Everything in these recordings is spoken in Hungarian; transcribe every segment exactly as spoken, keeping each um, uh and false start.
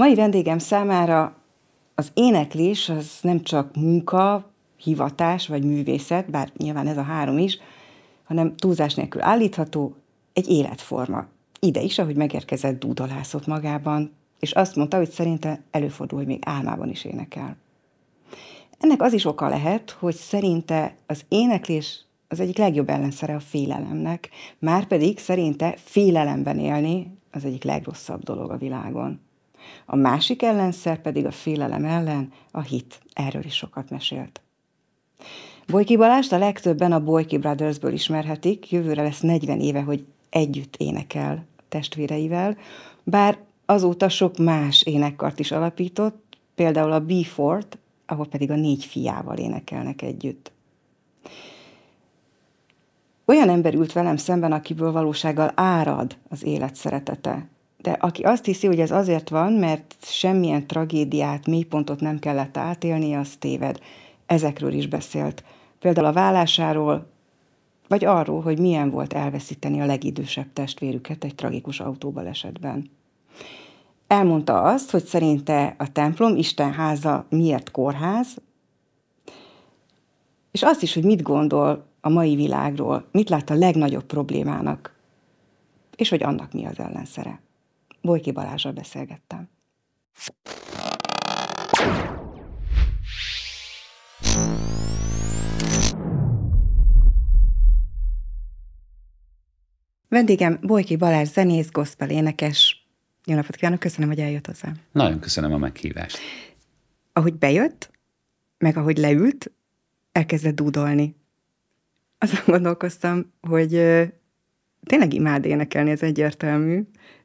Mai vendégem számára az éneklés az nem csak munka, hivatás vagy művészet, bár nyilván ez a három is, hanem túlzás nélkül állítható, egy életforma. Ide is, ahogy megérkezett, dúdolászott magában, és azt mondta, hogy szerinte előfordul, hogy még álmában is énekel. Ennek az is oka lehet, hogy szerinte az éneklés az egyik legjobb ellenszere a félelemnek, márpedig szerinte félelemben élni az egyik legrosszabb dolog a világon. A másik ellenszer pedig a félelem ellen a hit. Erről is sokat mesélt. Bolyki Balást a legtöbben a Boyki Brothersből ismerhetik, jövőre lesz negyven éve, hogy együtt énekel testvéreivel, bár azóta sok más énekkart is alapított, például a bé négy-t, ahol pedig a négy fiával énekelnek együtt. Olyan ember ült velem szemben, akiből valósággal árad az élet szeretete, de aki azt hiszi, hogy ez azért van, mert semmilyen tragédiát, mélypontot nem kellett átélnie, az téved. Ezekről is beszélt. Például a válásáról, vagy arról, hogy milyen volt elveszíteni a legidősebb testvérüket egy tragikus autóbalesetben. Elmondta azt, hogy szerinte a templom istenháza miért kórház, és azt is, hogy mit gondol a mai világról, mit lát a legnagyobb problémának, és hogy annak mi az ellenszere. Bolyki Balázsral beszélgettem. Vendégem Bolyki Balázs zenész, gospel énekes. Jó napot kívánok, köszönöm, hogy eljött hozzám. Nagyon köszönöm a meghívást. Ahogy bejött, meg ahogy leült, elkezdett dúdolni. Azon gondolkoztam, hogy ö, tényleg imád énekelni, ez egyértelmű.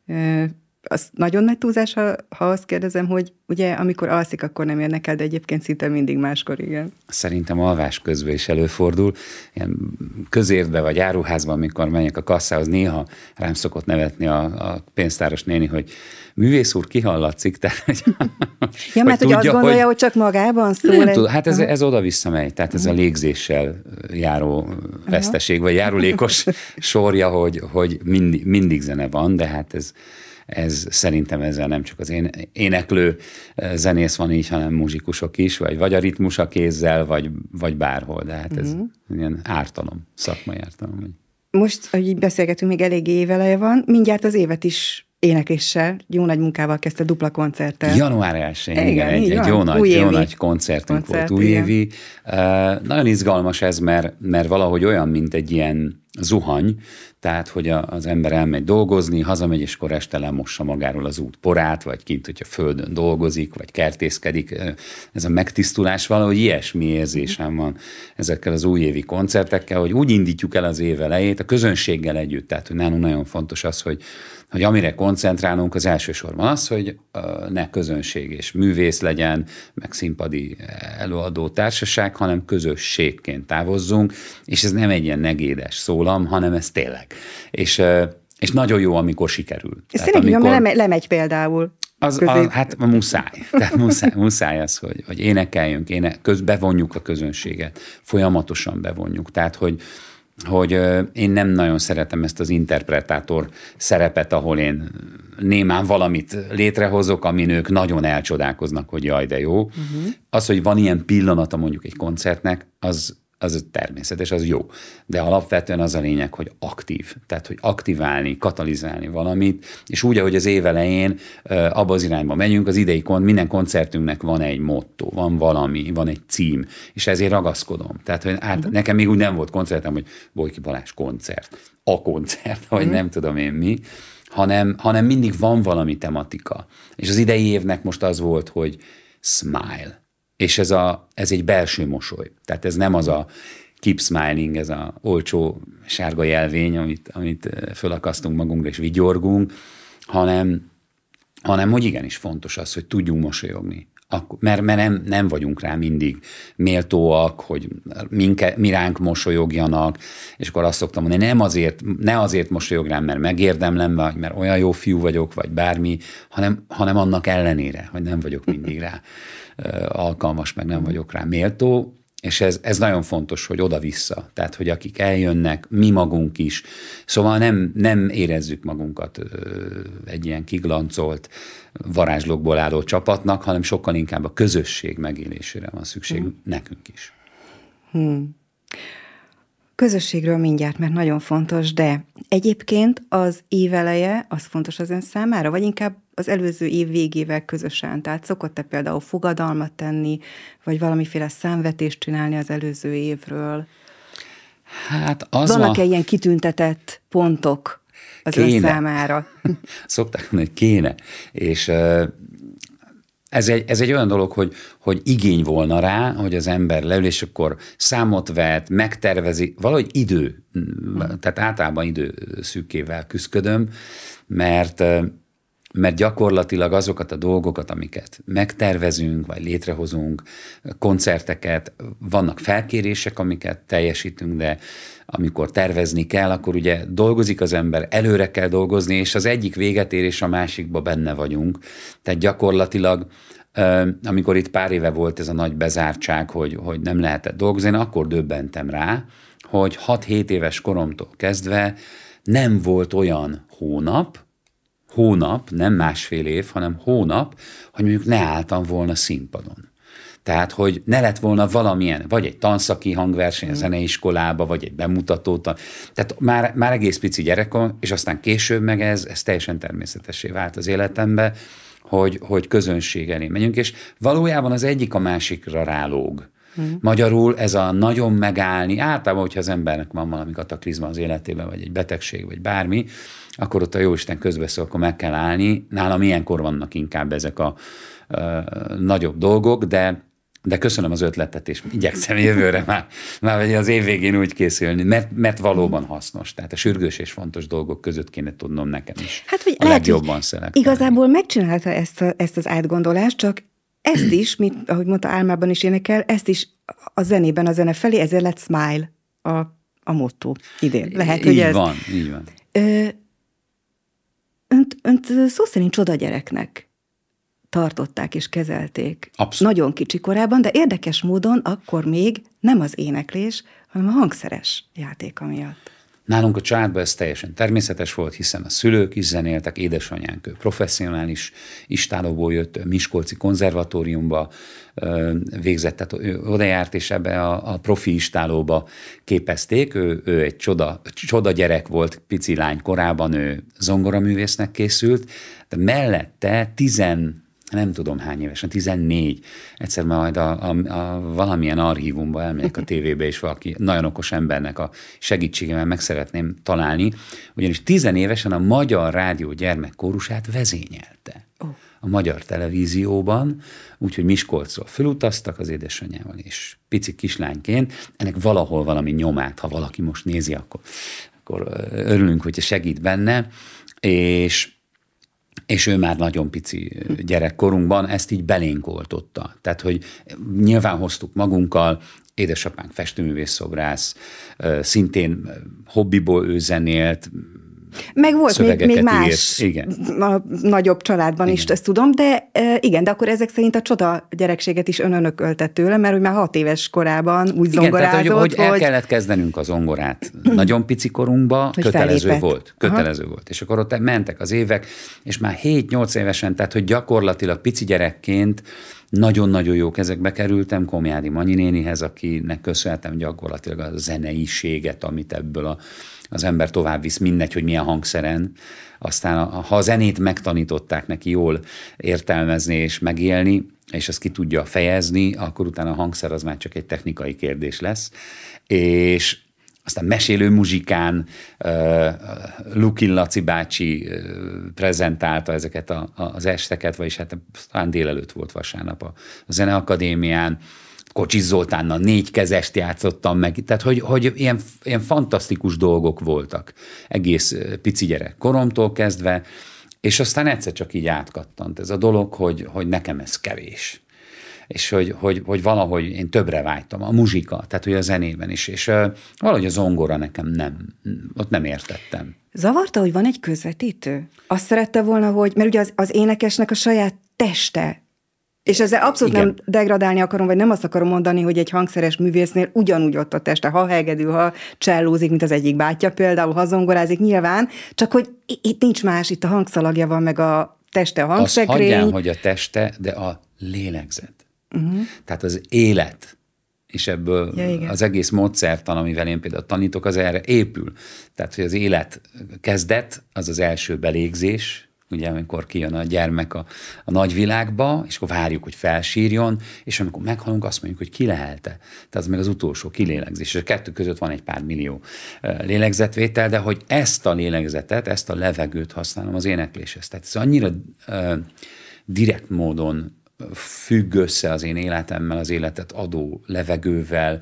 Ö, az nagyon nagy túlzás, ha, ha azt kérdezem, hogy ugye amikor alszik, akkor nem érnek el, de egyébként szinte mindig máskor, igen. Szerintem alvás közben is előfordul. Ilyen közértben vagy áruházban, amikor menjek a kasszához, néha rám szokott nevetni a, a pénztáros néni, hogy művész úr, kihallatszik, tehát hogy, ja, mert tudja, azt gondolja, hogy, hogy csak magában szól. Nem egy... tud, hát ez, ez oda-vissza megy, tehát ez a légzéssel járó veszteség, vagy járulékos sorja, hogy, hogy mindig, mindig zene van, de hát ez Ez szerintem ezzel nem csak az én, éneklő zenész van így, hanem muzsikusok is, vagy, vagy a ritmus a kézzel, vagy, vagy bárhol. De hát ez uh-huh. ilyen ártalom, szakmai ártalom. Most, ahogy így beszélgetünk, még elég éveleje van, mindjárt az évet is énekléssel, jó nagy munkával kezdte, dupla koncerttel. január elsején, igen, igen, egy, egy jó, nagy, jó nagy koncertünk Koncert, volt, újévi. Uh, nagyon izgalmas ez, mert, mert valahogy olyan, mint egy ilyen zuhany, tehát, hogy a, az ember elmegy dolgozni, hazamegy, és akkor este lemossa magáról az útporát, vagy kint, hogyha földön dolgozik, vagy kertészkedik. Ez a megtisztulás valahogy ilyesmi érzésem van ezekkel az újévi koncertekkel, hogy úgy indítjuk el az év elejét a közönséggel együtt. Tehát, hogy nálunk nagyon fontos az, hogy, hogy amire koncentrálunk, az elsősorban az, hogy ne közönség és művész legyen, meg színpadi előadó társaság, hanem közösségként távozzunk, és ez nem egy ilyen negédes szólam, hanem ez tényleg. És, és nagyon jó, amikor sikerül. Ez tényleg, amikor... lemegy, lemegy például. Az, a, hát muszáj. Tehát muszáj, muszáj az, hogy, hogy énekeljünk, éne, köz, bevonjuk a közönséget, folyamatosan bevonjuk. Tehát, hogy, hogy én nem nagyon szeretem ezt az interpretátor szerepet, ahol én némán valamit létrehozok, amin ők nagyon elcsodálkoznak, hogy jaj, de jó. Uh-huh. Az, hogy van ilyen pillanata mondjuk egy koncertnek, az az természetes, az jó. De alapvetően az a lényeg, hogy aktív. Tehát, hogy aktiválni, katalizálni valamit, és úgy, ahogy az év elején abba az irányba megyünk, az idei kon, minden koncertünknek van egy motto, van valami, van egy cím, és ezért ragaszkodom. Tehát, hogy át, uh-huh. nekem még úgy nem volt koncertem, hogy Bolyki Balázs koncert, a koncert, vagy uh-huh. nem tudom én mi, hanem, hanem mindig van valami tematika. És az idei évnek most az volt, hogy smile. És ez, a, ez egy belső mosoly. Tehát ez nem az a keep smiling, ez a olcsó sárga jelvény, amit, amit fölakasztunk magunkra és vigyorgunk, hanem, hanem hogy igenis fontos az, hogy tudjunk mosolyogni. Akkor, mert mert nem, nem vagyunk rá mindig méltóak, hogy minke, mi ránk mosolyogjanak, és akkor azt szoktam mondani, nem azért, ne azért mosolyog rám, mert megérdemlem, vagy mert olyan jó fiú vagyok, vagy bármi, hanem, hanem annak ellenére, hogy nem vagyok mindig rá alkalmas, meg nem vagyok rá méltó, És ez, ez nagyon fontos, hogy oda-vissza. Tehát, hogy akik eljönnek, mi magunk is. Szóval nem, nem érezzük magunkat egy ilyen kiglancolt, varázslókból álló csapatnak, hanem sokkal inkább a közösség megélésére van szükség hmm. nekünk is. Hmm. Közösségről mindjárt, mert nagyon fontos, de egyébként az év eleje, az fontos az ön számára, vagy inkább az előző év végével közösen? Tehát szokott-e például fogadalmat tenni, vagy valamiféle számvetést csinálni az előző évről? Hát az Vannak-e a... ilyen kitüntetett pontok az kéne. Ön számára? Szokták mondani, hogy kéne. És... Uh... Ez egy, ez egy olyan dolog, hogy, hogy igény volna rá, hogy az ember leül, és akkor számot vet, megtervezi, valahogy idő, tehát általában időszűkével küszködöm, mert, mert gyakorlatilag azokat a dolgokat, amiket megtervezünk, vagy létrehozunk, koncerteket, vannak felkérések, amiket teljesítünk, de amikor tervezni kell, akkor ugye dolgozik az ember, előre kell dolgozni, és az egyik véget ér, és a másikba benne vagyunk. Tehát gyakorlatilag, amikor itt pár éve volt ez a nagy bezártság, hogy, hogy nem lehetett dolgozni, én akkor döbbentem rá, hogy hat-hét éves koromtól kezdve nem volt olyan hónap, hónap, nem másfél év, hanem hónap, hogy mondjuk ne álltam volna színpadon. Tehát, hogy ne lett volna valamilyen, vagy egy tanszaki hangverseny a zeneiskolába, vagy egy bemutatóta. Tehát már, már egész pici gyerekon, és aztán később meg ez, ez teljesen természetessé vált az életembe, hogy, hogy közönség elé megyünk, és valójában az egyik a másikra rálóg. Mm. Magyarul ez a nagyon megállni, általában, hogyha az embernek van valami kataklizma az életében, vagy egy betegség, vagy bármi, akkor ott a jóisten közbeszól, akkor meg kell állni. Nálam ilyenkor vannak inkább ezek a ö, nagyobb dolgok, de De köszönöm az ötletet, és igyekszem jövőre már, már az év végén úgy készülni, mert, mert valóban hasznos. Tehát a sürgős és fontos dolgok között kéne tudnom nekem is. Hát, hogy a lehet, legjobban szelektálni. Igazából megcsinálta ezt, a, ezt az átgondolást, csak ezt is, mint, ahogy mondta, álmában is énekel, ezt is a zenében, a zene felé, ezért lett Smile a, a motto idén. Lehet, hogy így ez... van, így van. Ö, önt, önt szó szerint csodagyereknek tartották és kezelték. Abszolút. Nagyon kicsi korában, de érdekes módon akkor még nem az éneklés, hanem a hangszeres játéka miatt. Nálunk a családban ez teljesen természetes volt, hiszen a szülők is zenéltek, édesanyánk ő professzionális istálóból jött, Miskolci konzervatóriumba végzett, tehát ő odajárt, és ebbe a, a profi istálóba képezték. Ő, ő egy csoda, csoda gyerek volt, pici lány korában, ő zongoraművésznek készült, de mellette tizen nem tudom hány évesen, tizennégy. Egyszer majd a, a, a valamilyen archívumba elmegyek a tévébe, és valaki nagyon okos embernek a segítségével meg szeretném találni, ugyanis tizenévesen a Magyar Rádió gyermekkórusát vezényelte oh. a Magyar Televízióban, úgyhogy Miskolcról fölutaztak az édesanyjával, és pici kislányként, ennek valahol valami nyomát, ha valaki most nézi, akkor, akkor örülünk, hogyha segít benne, és és ő már nagyon pici gyerekkorunkban ezt így belénk oltotta. Tehát, hogy nyilván hoztuk magunkkal, édesapánk festőművész szobrász, szintén hobbiból ő zenélt, meg volt még, még más igen. A nagyobb családban igen. is, ezt tudom, de e, igen, de akkor ezek szerint a csoda gyerekséget is önönökölte tőle, mert hogy már hat éves korában úgy igen, zongorázott, tehát, hogy, hogy... el kellett kezdenünk a zongorát. Nagyon pici korunkban kötelező felépett. volt. Kötelező Aha. volt. És akkor ott mentek az évek, és már hét-nyolc évesen, tehát hogy gyakorlatilag pici gyerekként nagyon-nagyon jó kezekbe kerültem Komjádi Manyi nénihez, akinek köszönhetem gyakorlatilag a zeneiséget, amit ebből a az ember tovább visz, mindegy, hogy milyen hangszeren. Aztán ha a zenét megtanították neki jól értelmezni és megélni, és azt ki tudja fejezni, akkor utána a hangszer az már csak egy technikai kérdés lesz. És aztán mesélő muzsikán uh, Lukin Laci bácsi uh, prezentálta ezeket a, a, az esteket, vagyis hát talán délelőtt volt vasárnap a, a Zeneakadémián, Kocsis Zoltánnal négy kezest játszottam meg, tehát hogy, hogy ilyen, ilyen fantasztikus dolgok voltak egész pici gyerek koromtól kezdve, és aztán egyszer csak így átkattant ez a dolog, hogy, hogy nekem ez kevés. És hogy, hogy, hogy valahogy én többre vágytam, a muzsika, tehát ugye a zenében is, és uh, valahogy a zongora nekem nem, ott nem értettem. Zavarta, hogy van egy közvetítő? Azt szerette volna, hogy, mert ugye az, az énekesnek a saját teste És ezzel abszolút igen. nem degradálni akarom, vagy nem azt akarom mondani, hogy egy hangszeres művésznél ugyanúgy ott a teste, ha hegedül, ha csellózik, mint az egyik bátyja például, ha zongorázik, nyilván, csak hogy itt nincs más, itt a hangszalagja van, meg a teste, a hangszekrény. Azt hagyján, hogy a teste, de a lélegzet. Uh-huh. Tehát az élet, és ebből ja, az egész módszertan, amivel én például tanítok, az erre épül. Tehát, hogy az élet kezdet, az az első belégzés, ugye, amikor kijön a gyermek a, a nagyvilágba, és akkor várjuk, hogy felsírjon, és amikor meghalunk, azt mondjuk, hogy ki lehelte. Tehát az meg az utolsó kilélegzés. És a kettő között van egy pár millió lélegzetvétel, de hogy ezt a lélegzetet, ezt a levegőt használom az énekléshez. Tehát ez annyira uh, direkt módon függ össze az én életemmel, az életet adó levegővel,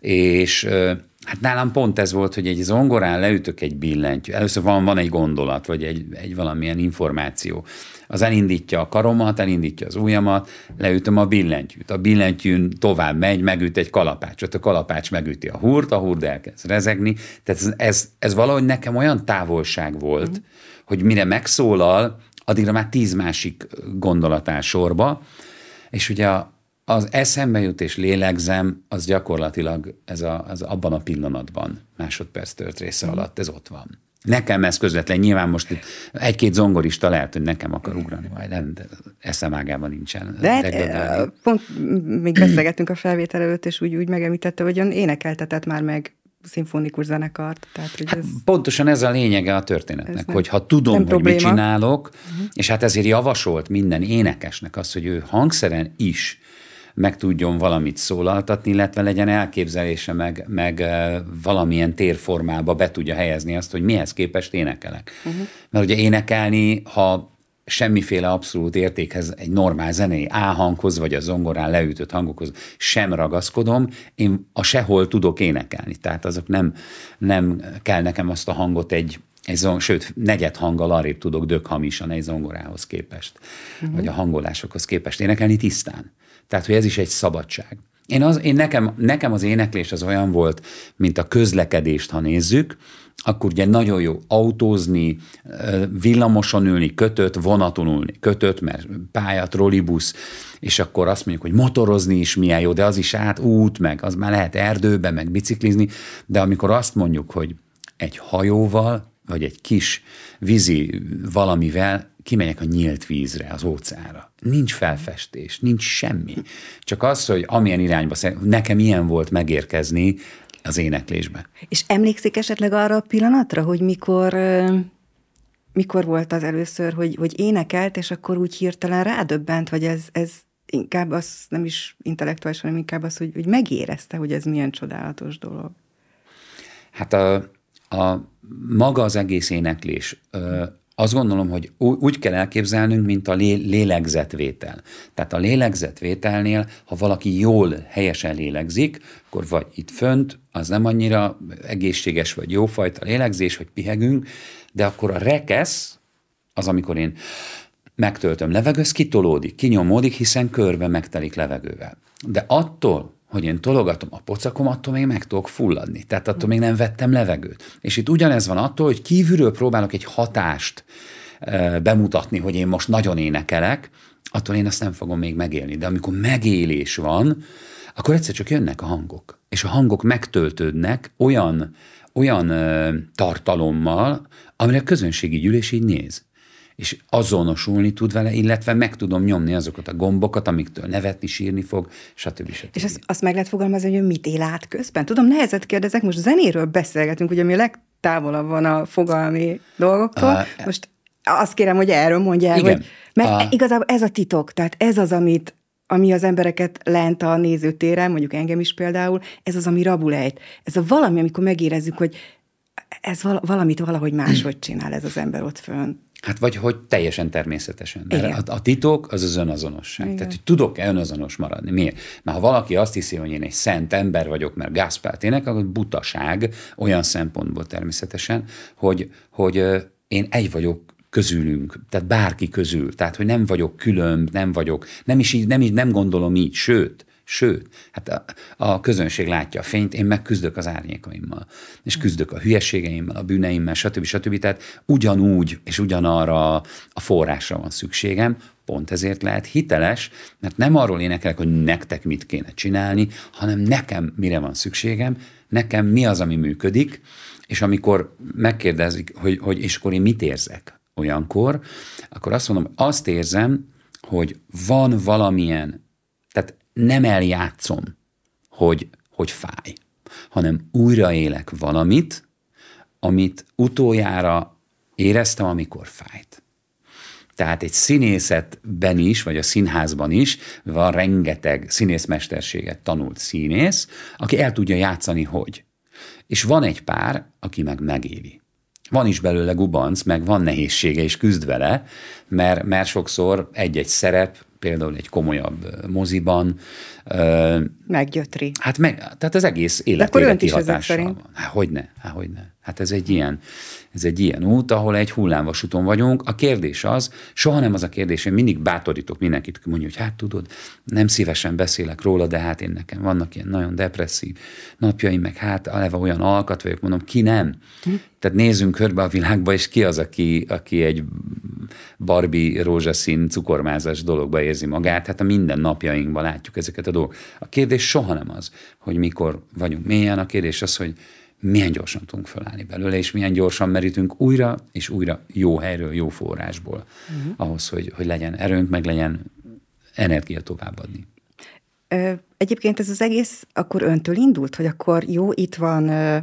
és uh, hát nálam pont ez volt, hogy egy zongorán leütök egy billentyűt. Először van, van egy gondolat, vagy egy, egy valamilyen információ. Az elindítja a karomat, elindítja az ujjamat, leütöm a billentyűt. A billentyűn tovább megy, megüt egy kalapácsot, a kalapács megüti a húrt, a húrt elkezd rezegni. Tehát ez, ez, ez valahogy nekem olyan távolság volt, mm. hogy mire megszólal, addigra már tíz másik gondolatán sorba, és ugye a az eszembe jut és lélegzem, az gyakorlatilag ez a, az abban a pillanatban, másodperc tört része alatt, ez ott van. Nekem ez közvetlen, nyilván most egy-két zongorista lehet, hogy nekem akar ugrani, majd nem, de eszemágában nincsen. De, de pont még beszélgettünk a felvétel előtt, és úgy, úgy megemlítette, hogy ön énekeltetett már meg szimfonikus zenekart. Tehát, hogy hát ez... Pontosan ez a lényege a történetnek, nem, hogy ha tudom, hogy probléma. Mit csinálok, uh-huh. és hát ezért javasolt minden énekesnek az, hogy ő hangszeren is meg tudjon valamit szólaltatni, illetve legyen elképzelése, meg, meg valamilyen térformába be tudja helyezni azt, hogy mihez képest énekelek. Uh-huh. Mert ugye énekelni, ha semmiféle abszolút értékhez, egy normál zenei áhanghoz, vagy a zongorán leütött hangokhoz sem ragaszkodom, én a sehol tudok énekelni. Tehát azok nem, nem kell nekem azt a hangot egy, egy zong, sőt, negyed hanggal arrébb tudok döghamisan egy zongorához képest, uh-huh. vagy a hangolásokhoz képest énekelni tisztán. Tehát, hogy ez is egy szabadság. Én az, én nekem, nekem az éneklés az olyan volt, mint a közlekedést, ha nézzük, akkor ugye nagyon jó autózni, villamoson ülni, kötött, vonaton ülni, kötött, mert pálya, trollibusz, és akkor azt mondjuk, hogy motorozni is milyen jó, de az is át út, meg az már lehet erdőbe, meg biciklizni, de amikor azt mondjuk, hogy egy hajóval, vagy egy kis vízi valamivel, kimegyek a nyílt vízre, az óceánra. Nincs felfestés, nincs semmi. Csak az, hogy amilyen irányba szerintem, nekem ilyen volt megérkezni az éneklésbe. És emlékszik esetleg arra a pillanatra, hogy mikor, mikor volt az először, hogy, hogy énekelt, és akkor úgy hirtelen rádöbbent, hogy ez, ez inkább az, nem is intellektuális, hanem inkább az, hogy, hogy megérezte, hogy ez milyen csodálatos dolog. Hát a, a maga az egész éneklés, azt gondolom, hogy úgy kell elképzelnünk, mint a lé- lélegzetvétel. Tehát a lélegzetvételnél, ha valaki jól, helyesen lélegzik, akkor vagy itt fönt, az nem annyira egészséges vagy jófajta lélegzés, hogy pihegünk, de akkor a rekesz, az amikor én megtöltöm levegőt, kitolódik, kinyomódik, hiszen körbe megtelik levegővel. De attól, hogy én tologatom a pocakom, attól még meg tudok fulladni. Tehát attól még nem vettem levegőt. És itt ugyanez van attól, hogy kívülről próbálok egy hatást e, bemutatni, hogy én most nagyon énekelek, attól én azt nem fogom még megélni. De amikor megélés van, akkor egyszer csak jönnek a hangok. És a hangok megtöltődnek olyan, olyan e, tartalommal, amire a közönségi gyűlés így néz. És azonosulni tud vele, illetve meg tudom nyomni azokat a gombokat, amiktől nevetni, sírni fog, stb. stb. És azt, azt meg lehet fogalmazni, hogy mit él át közben? Tudom, nehezet kérdezek, most zenéről beszélgetünk, ugye mi a legtávolabb van a fogalmi dolgoktól. Uh, most azt kérem, hogy erről mondjál, igen, hogy, mert uh, igazából ez a titok, tehát ez az, amit, ami az embereket lent a nézőtéren, mondjuk engem is például, ez az, ami rabul ejt. Ez a valami, amikor megérezzük, hogy ez val- valamit valahogy máshogy csinál ez az ember ott fönn. Hát vagy hogy teljesen természetesen. A, a titok az az önazonosság. Igen. Tehát, hogy tudok-e önazonos maradni? Miért? Mert ha valaki azt hiszi, hogy én egy szent ember vagyok, mert Gáspárt ének, akkor butaság olyan szempontból természetesen, hogy, hogy én egy vagyok közülünk, tehát bárki közül. Tehát, hogy nem vagyok különb, nem vagyok, nem is így, nem, így, nem gondolom így, sőt, Sőt, hát a, a közönség látja a fényt, én megküzdök az árnyékaimmal, és küzdök a hülyeségeimmel, a bűneimmel, stb. stb. Tehát ugyanúgy és ugyanarra a forrásra van szükségem, pont ezért lehet hiteles, mert nem arról énekelek, hogy nektek mit kéne csinálni, hanem nekem mire van szükségem, nekem mi az, ami működik, és amikor megkérdezik, hogy, hogy és akkor én mit érzek olyankor, akkor azt mondom, azt érzem, hogy van valamilyen, tehát nem eljátszom, hogy, hogy fáj, hanem újraélek valamit, amit utoljára éreztem, amikor fájt. Tehát egy színészetben is, vagy a színházban is van rengeteg színészmesterséget tanult színész, aki el tudja játszani, hogy. És van egy pár, aki meg megéli. Van is belőle gubanc, meg van nehézsége, és küzd vele, mert, mert sokszor egy-egy szerep, például egy komolyabb moziban. Meggyötri. Hát meg, tehát az egész életére kihatással van. Hát hogyne, hát hogyne. Hát ez egy ilyen, ez egy ilyen út, ahol egy hullámvasúton vagyunk. A kérdés az, soha nem az a kérdés, én mindig bátorítok mindenkit, mondja, hogy hát tudod, nem szívesen beszélek róla, de hát én nekem vannak ilyen nagyon depresszív napjaim, meg hát eleve olyan alkat vagyok, mondom, ki nem? Hm? Tehát nézzünk körbe a világba, és ki az, aki, aki egy Barbie rózsaszín cukormázas dologba érzi magát, hát a minden napjainkban látjuk ezeket a dolgokat. A kérdés soha nem az, hogy mikor vagyunk mélyen, a kérdés az, hogy milyen gyorsan tudunk felállni belőle, és milyen gyorsan merítünk újra és újra jó helyről, jó forrásból, uh-huh. ahhoz, hogy, hogy legyen erőnk, meg legyen energia továbbadni. Ö, egyébként ez az egész akkor öntől indult, hogy akkor jó, itt van ö,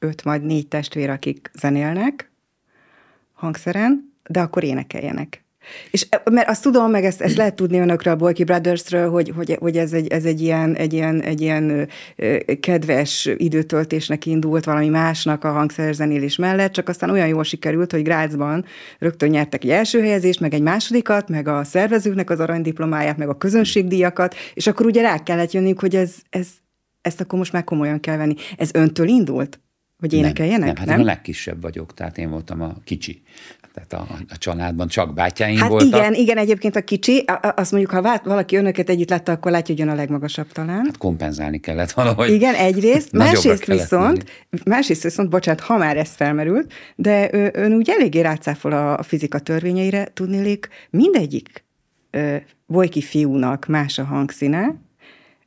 öt, majd négy testvér, akik zenélnek hangszeren, de akkor énekeljenek. És mert azt tudom, meg ezt, ezt lehet tudni önökről, a Boyki Brothersről, hogy, hogy, hogy ez, egy, ez egy ilyen, egy ilyen, egy ilyen kedves időtöltésnek indult valami másnak a hangszerzenélés mellett, csak aztán olyan jól sikerült, hogy Grazban rögtön nyertek egy első helyezést, meg egy másodikat, meg a szervezőknek az aranydiplomáját, meg a közönségdíjakat, és akkor ugye rá kellett jönnünk, hogy ez, ez, ezt akkor most már komolyan kell venni. Ez öntől indult? Hogy énekeljenek? Nem, nem, hát nem? Én a legkisebb vagyok, tehát én voltam a kicsi. Tehát a, a családban csak bátyáim hát voltak. Hát igen, igen, egyébként a kicsi, a, a, azt mondjuk, ha vá- valaki önöket együtt látta, akkor látja, hogy ön a legmagasabb talán. Hát kompenzálni kellett valahogy. Igen, egyrészt, másrészt viszont, másrészt viszont, bocsánat, ha már ez felmerült, de ön, ön úgy eléggé rácáfol a, a fizika törvényeire, tudniillik, mindegyik ö, bolyki fiúnak más a hangszíne.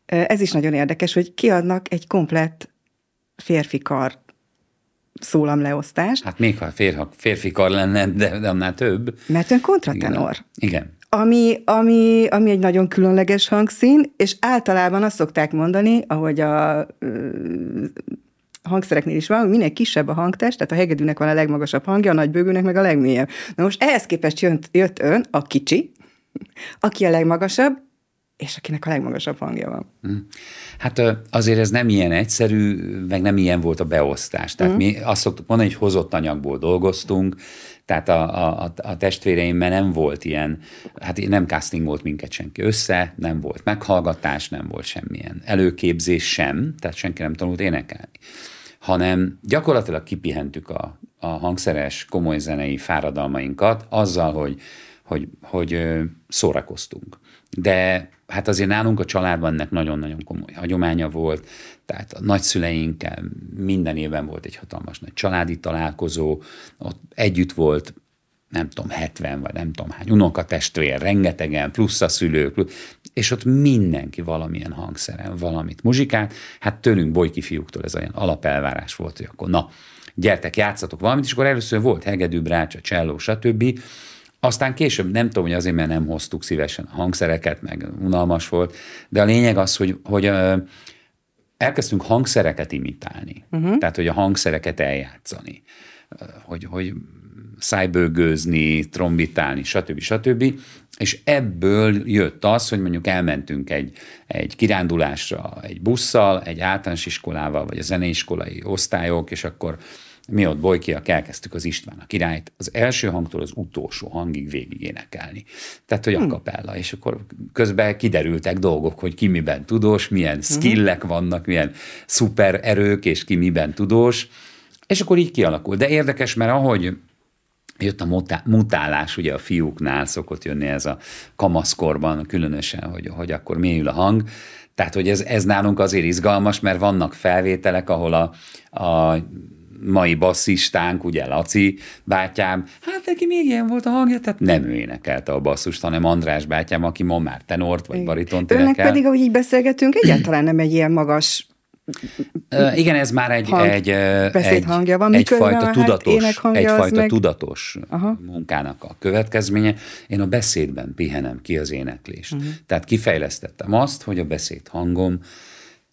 Ez is nagyon érdekes, hogy kiadnak egy komplett férfi kar szólamleosztást. Hát még ha férfi, férfi kar lenne, de, de annál több. Mert ön kontratenor. Igen. Igen. Ami, ami, ami egy nagyon különleges hangszín, és általában azt szokták mondani, ahogy a ö, hangszereknél is van, minél kisebb a hangtest, tehát a hegedűnek van a legmagasabb hangja, a nagybőgőnek meg a legmélyebb. Na most ehhez képest jött, jött ön, a kicsi, aki a legmagasabb, és akinek a legmagasabb hangja van. Hát azért ez nem ilyen egyszerű, meg nem ilyen volt a beosztás. Tehát mm. mi azt szoktuk mondani, hogy hozott anyagból dolgoztunk, tehát a, a, a testvéreimmel nem volt ilyen, hát nem castingolt minket senki össze, nem volt meghallgatás, nem volt semmilyen előképzés sem, tehát senki nem tanult énekelni, hanem gyakorlatilag kipihentük a, a hangszeres, komoly zenei fáradalmainkat azzal, hogy, hogy, hogy szórakoztunk. De hát azért nálunk a családban ennek nagyon-nagyon komoly hagyománya volt, tehát a nagyszüleinkkel minden évben volt egy hatalmas nagy családi találkozó, ott együtt volt, nem tudom, hetven vagy nem tudom hány unokatestvér, rengetegen, plusz a szülők, plusz, és ott mindenki valamilyen hangszeren, valamit muzsikált, hát tőlünk, bolyki fiúktól ez olyan alapelvárás volt, hogy akkor na, gyertek, játszatok valamit, és akkor először volt hegedű, brácsa, cselló, stb. Aztán később, nem tudom, hogy azért, mert nem hoztuk szívesen a hangszereket, meg unalmas volt, de a lényeg az, hogy, hogy elkezdtünk hangszereket imitálni. Uh-huh. Tehát, hogy a hangszereket eljátszani, hogy, hogy szájbőgőzni, trombitálni, stb. stb. És ebből jött az, hogy mondjuk elmentünk egy, egy kirándulásra egy busszal, egy általános iskolával, vagy a zeneiskolai osztályok, és akkor mi ott bolykiak elkezdtük az István a királyt az első hangtól az utolsó hangig végig énekelni. Tehát, hogy a kapella. És akkor közben kiderültek dolgok, hogy ki miben tudós, milyen skillek vannak, milyen szuper erők, és ki miben tudós. És akkor így kialakult. De érdekes, mert ahogy jött a mutálás, ugye a fiúknál szokott jönni ez a kamaszkorban, különösen, hogy, hogy akkor mélyül a hang. Tehát, hogy ez, ez nálunk azért izgalmas, mert vannak felvételek, ahol a, a mai basszistánk, ugye Laci bátyám, hát neki még ilyen volt a hangja, tehát nem ő énekelte a basszust, hanem András bátyám, aki ma már tenort vagy baritont énekel. Önnek pedig, ahogy így beszélgetünk, egyáltalán nem egy ilyen magas Uh, igen, ez már egy, hang, egy, egy, van, egyfajta hát tudatos, egyfajta meg... tudatos Aha. munkának a következménye. Én a beszédben pihenem ki az éneklést. Uh-huh. Tehát kifejlesztettem azt, hogy a beszédhangom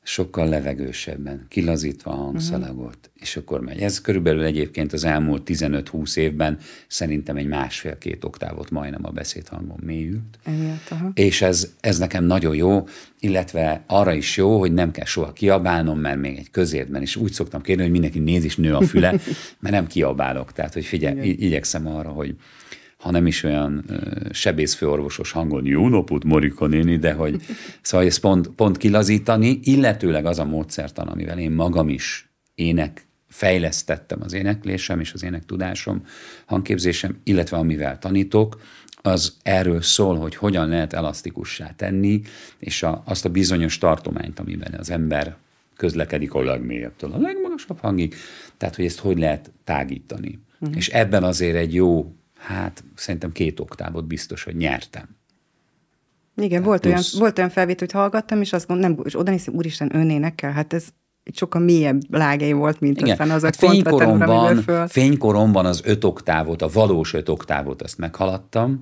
sokkal levegősebben, kilazítva a hangszalagot, uh-huh. és akkor megy. Ez körülbelül egyébként az elmúlt tizenöt-húsz évben szerintem egy másfél-két oktávot majdnem a beszédhangom mélyült. Emiatt, aha. És ez, ez nekem nagyon jó, illetve arra is jó, hogy nem kell soha kiabálnom, mert még egy közértben is úgy szoktam kérni, hogy mindenki néz és nő a füle, mert nem kiabálok. Tehát, hogy figyelj, igy- igyekszem arra, hogy ha nem is olyan uh, sebészfőorvosos hangon, jó napot, Marika néni, de hogy szóval ezt pont, pont kilazítani, illetőleg az a módszertan, amivel én magam is ének, fejlesztettem az éneklésem és az énektudásom, hangképzésem, illetve amivel tanítok, az erről szól, hogy hogyan lehet elasztikussá tenni, és a, azt a bizonyos tartományt, amiben az ember közlekedik a legmélyebbtől a legmagasabb hangig, tehát hogy ezt hogy lehet tágítani. Uh-huh. És ebben azért egy jó hát szerintem két oktávot biztos, hogy nyertem. Igen, volt, plusz... olyan, volt olyan felvét, hogy hallgattam, és azt mondom, nem, és oda néztem, úristen, önénekkel, hát ez sokkal mélyebb lágei volt, mint igen. aztán az hát a kontratentre. Fénykoromban az öt oktávot, a valós öt oktávot, azt meghaladtam,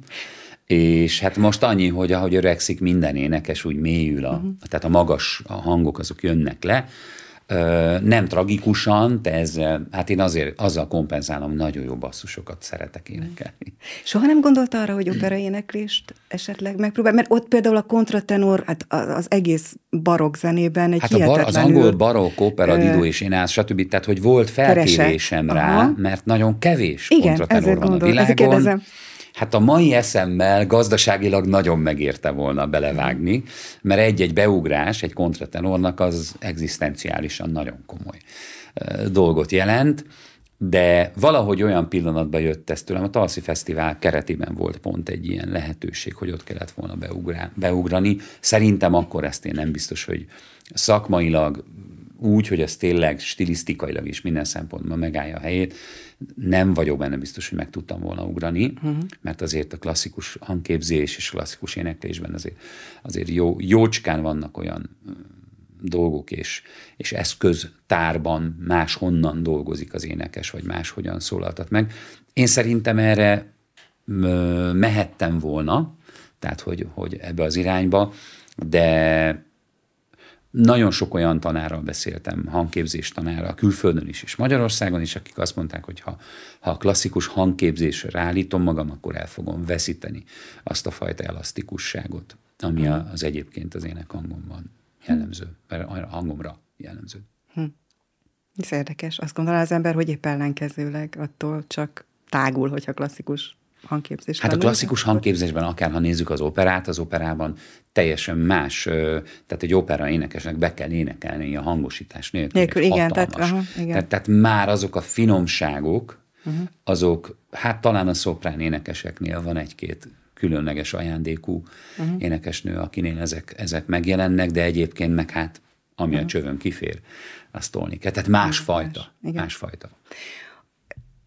és hát most annyi, hogy ahogy öregszik minden énekes, úgy mélyül, a, uh-huh. tehát a magas a hangok, azok jönnek le, nem tragikusan, de ez, hát én azért azzal kompenzálom, nagyon jó basszusokat szeretek énekelni. Soha nem gondolta arra, hogy operaéneklést esetleg megpróbál? Mert ott például a kontratenor, hát az egész barokk zenében egy hát hihetetlenül... Hát az angol barokk, opera, didó és énás, stb. Tehát, hogy volt felkérésem rá, mert nagyon kevés kontratenor van a világon. Hát a mai eszemmel gazdaságilag nagyon megérte volna belevágni, mert egy-egy beugrás egy kontratenornak az egzisztenciálisan nagyon komoly dolgot jelent, de valahogy olyan pillanatban jött ez tőlem, a Talszi Fesztivál keretében volt pont egy ilyen lehetőség, hogy ott kellett volna beugrani. Szerintem akkor ezt én nem biztos, hogy szakmailag úgy, hogy ez tényleg stilisztikailag is minden szempontban megállja a helyét, nem vagyok benne biztos, hogy meg tudtam volna ugrani, uh-huh. mert azért a klasszikus hangképzés és klasszikus éneklésben azért, azért jó, jócskán vannak olyan dolgok, és, és eszköztárban máshonnan dolgozik az énekes, vagy máshogyan szólaltat meg. Én szerintem erre mehettem volna, tehát hogy, hogy ebbe az irányba, de... Nagyon sok olyan tanárral beszéltem, hangképzés tanárral, külföldön is, és Magyarországon is, akik azt mondták, hogy ha, ha a klasszikus hangképzésre ráállítom magam, akkor el fogom veszíteni azt a fajta elasztikusságot, ami az egyébként az ének hangomban jellemző, a hangomra jellemző. Hm. Ez érdekes. Azt gondolja az ember, hogy épp ellenkezőleg attól csak tágul, hogyha klasszikus hangképzés. Hát a klasszikus hangképzésben, akárha nézzük az operát, az operában teljesen más, tehát egy opera énekesnek be kell énekelni a hangosítás nélkül. Nélkül, igen, tehát, aha, igen. Tehát, tehát már azok a finomságok, uh-huh. azok, hát talán a szoprán énekeseknél van egy-két különleges ajándékú uh-huh. énekesnő, akinél ezek, ezek megjelennek, de egyébként meg hát, ami uh-huh. a csövön kifér, azt tolni kell. Tehát másfajta. Másfajta.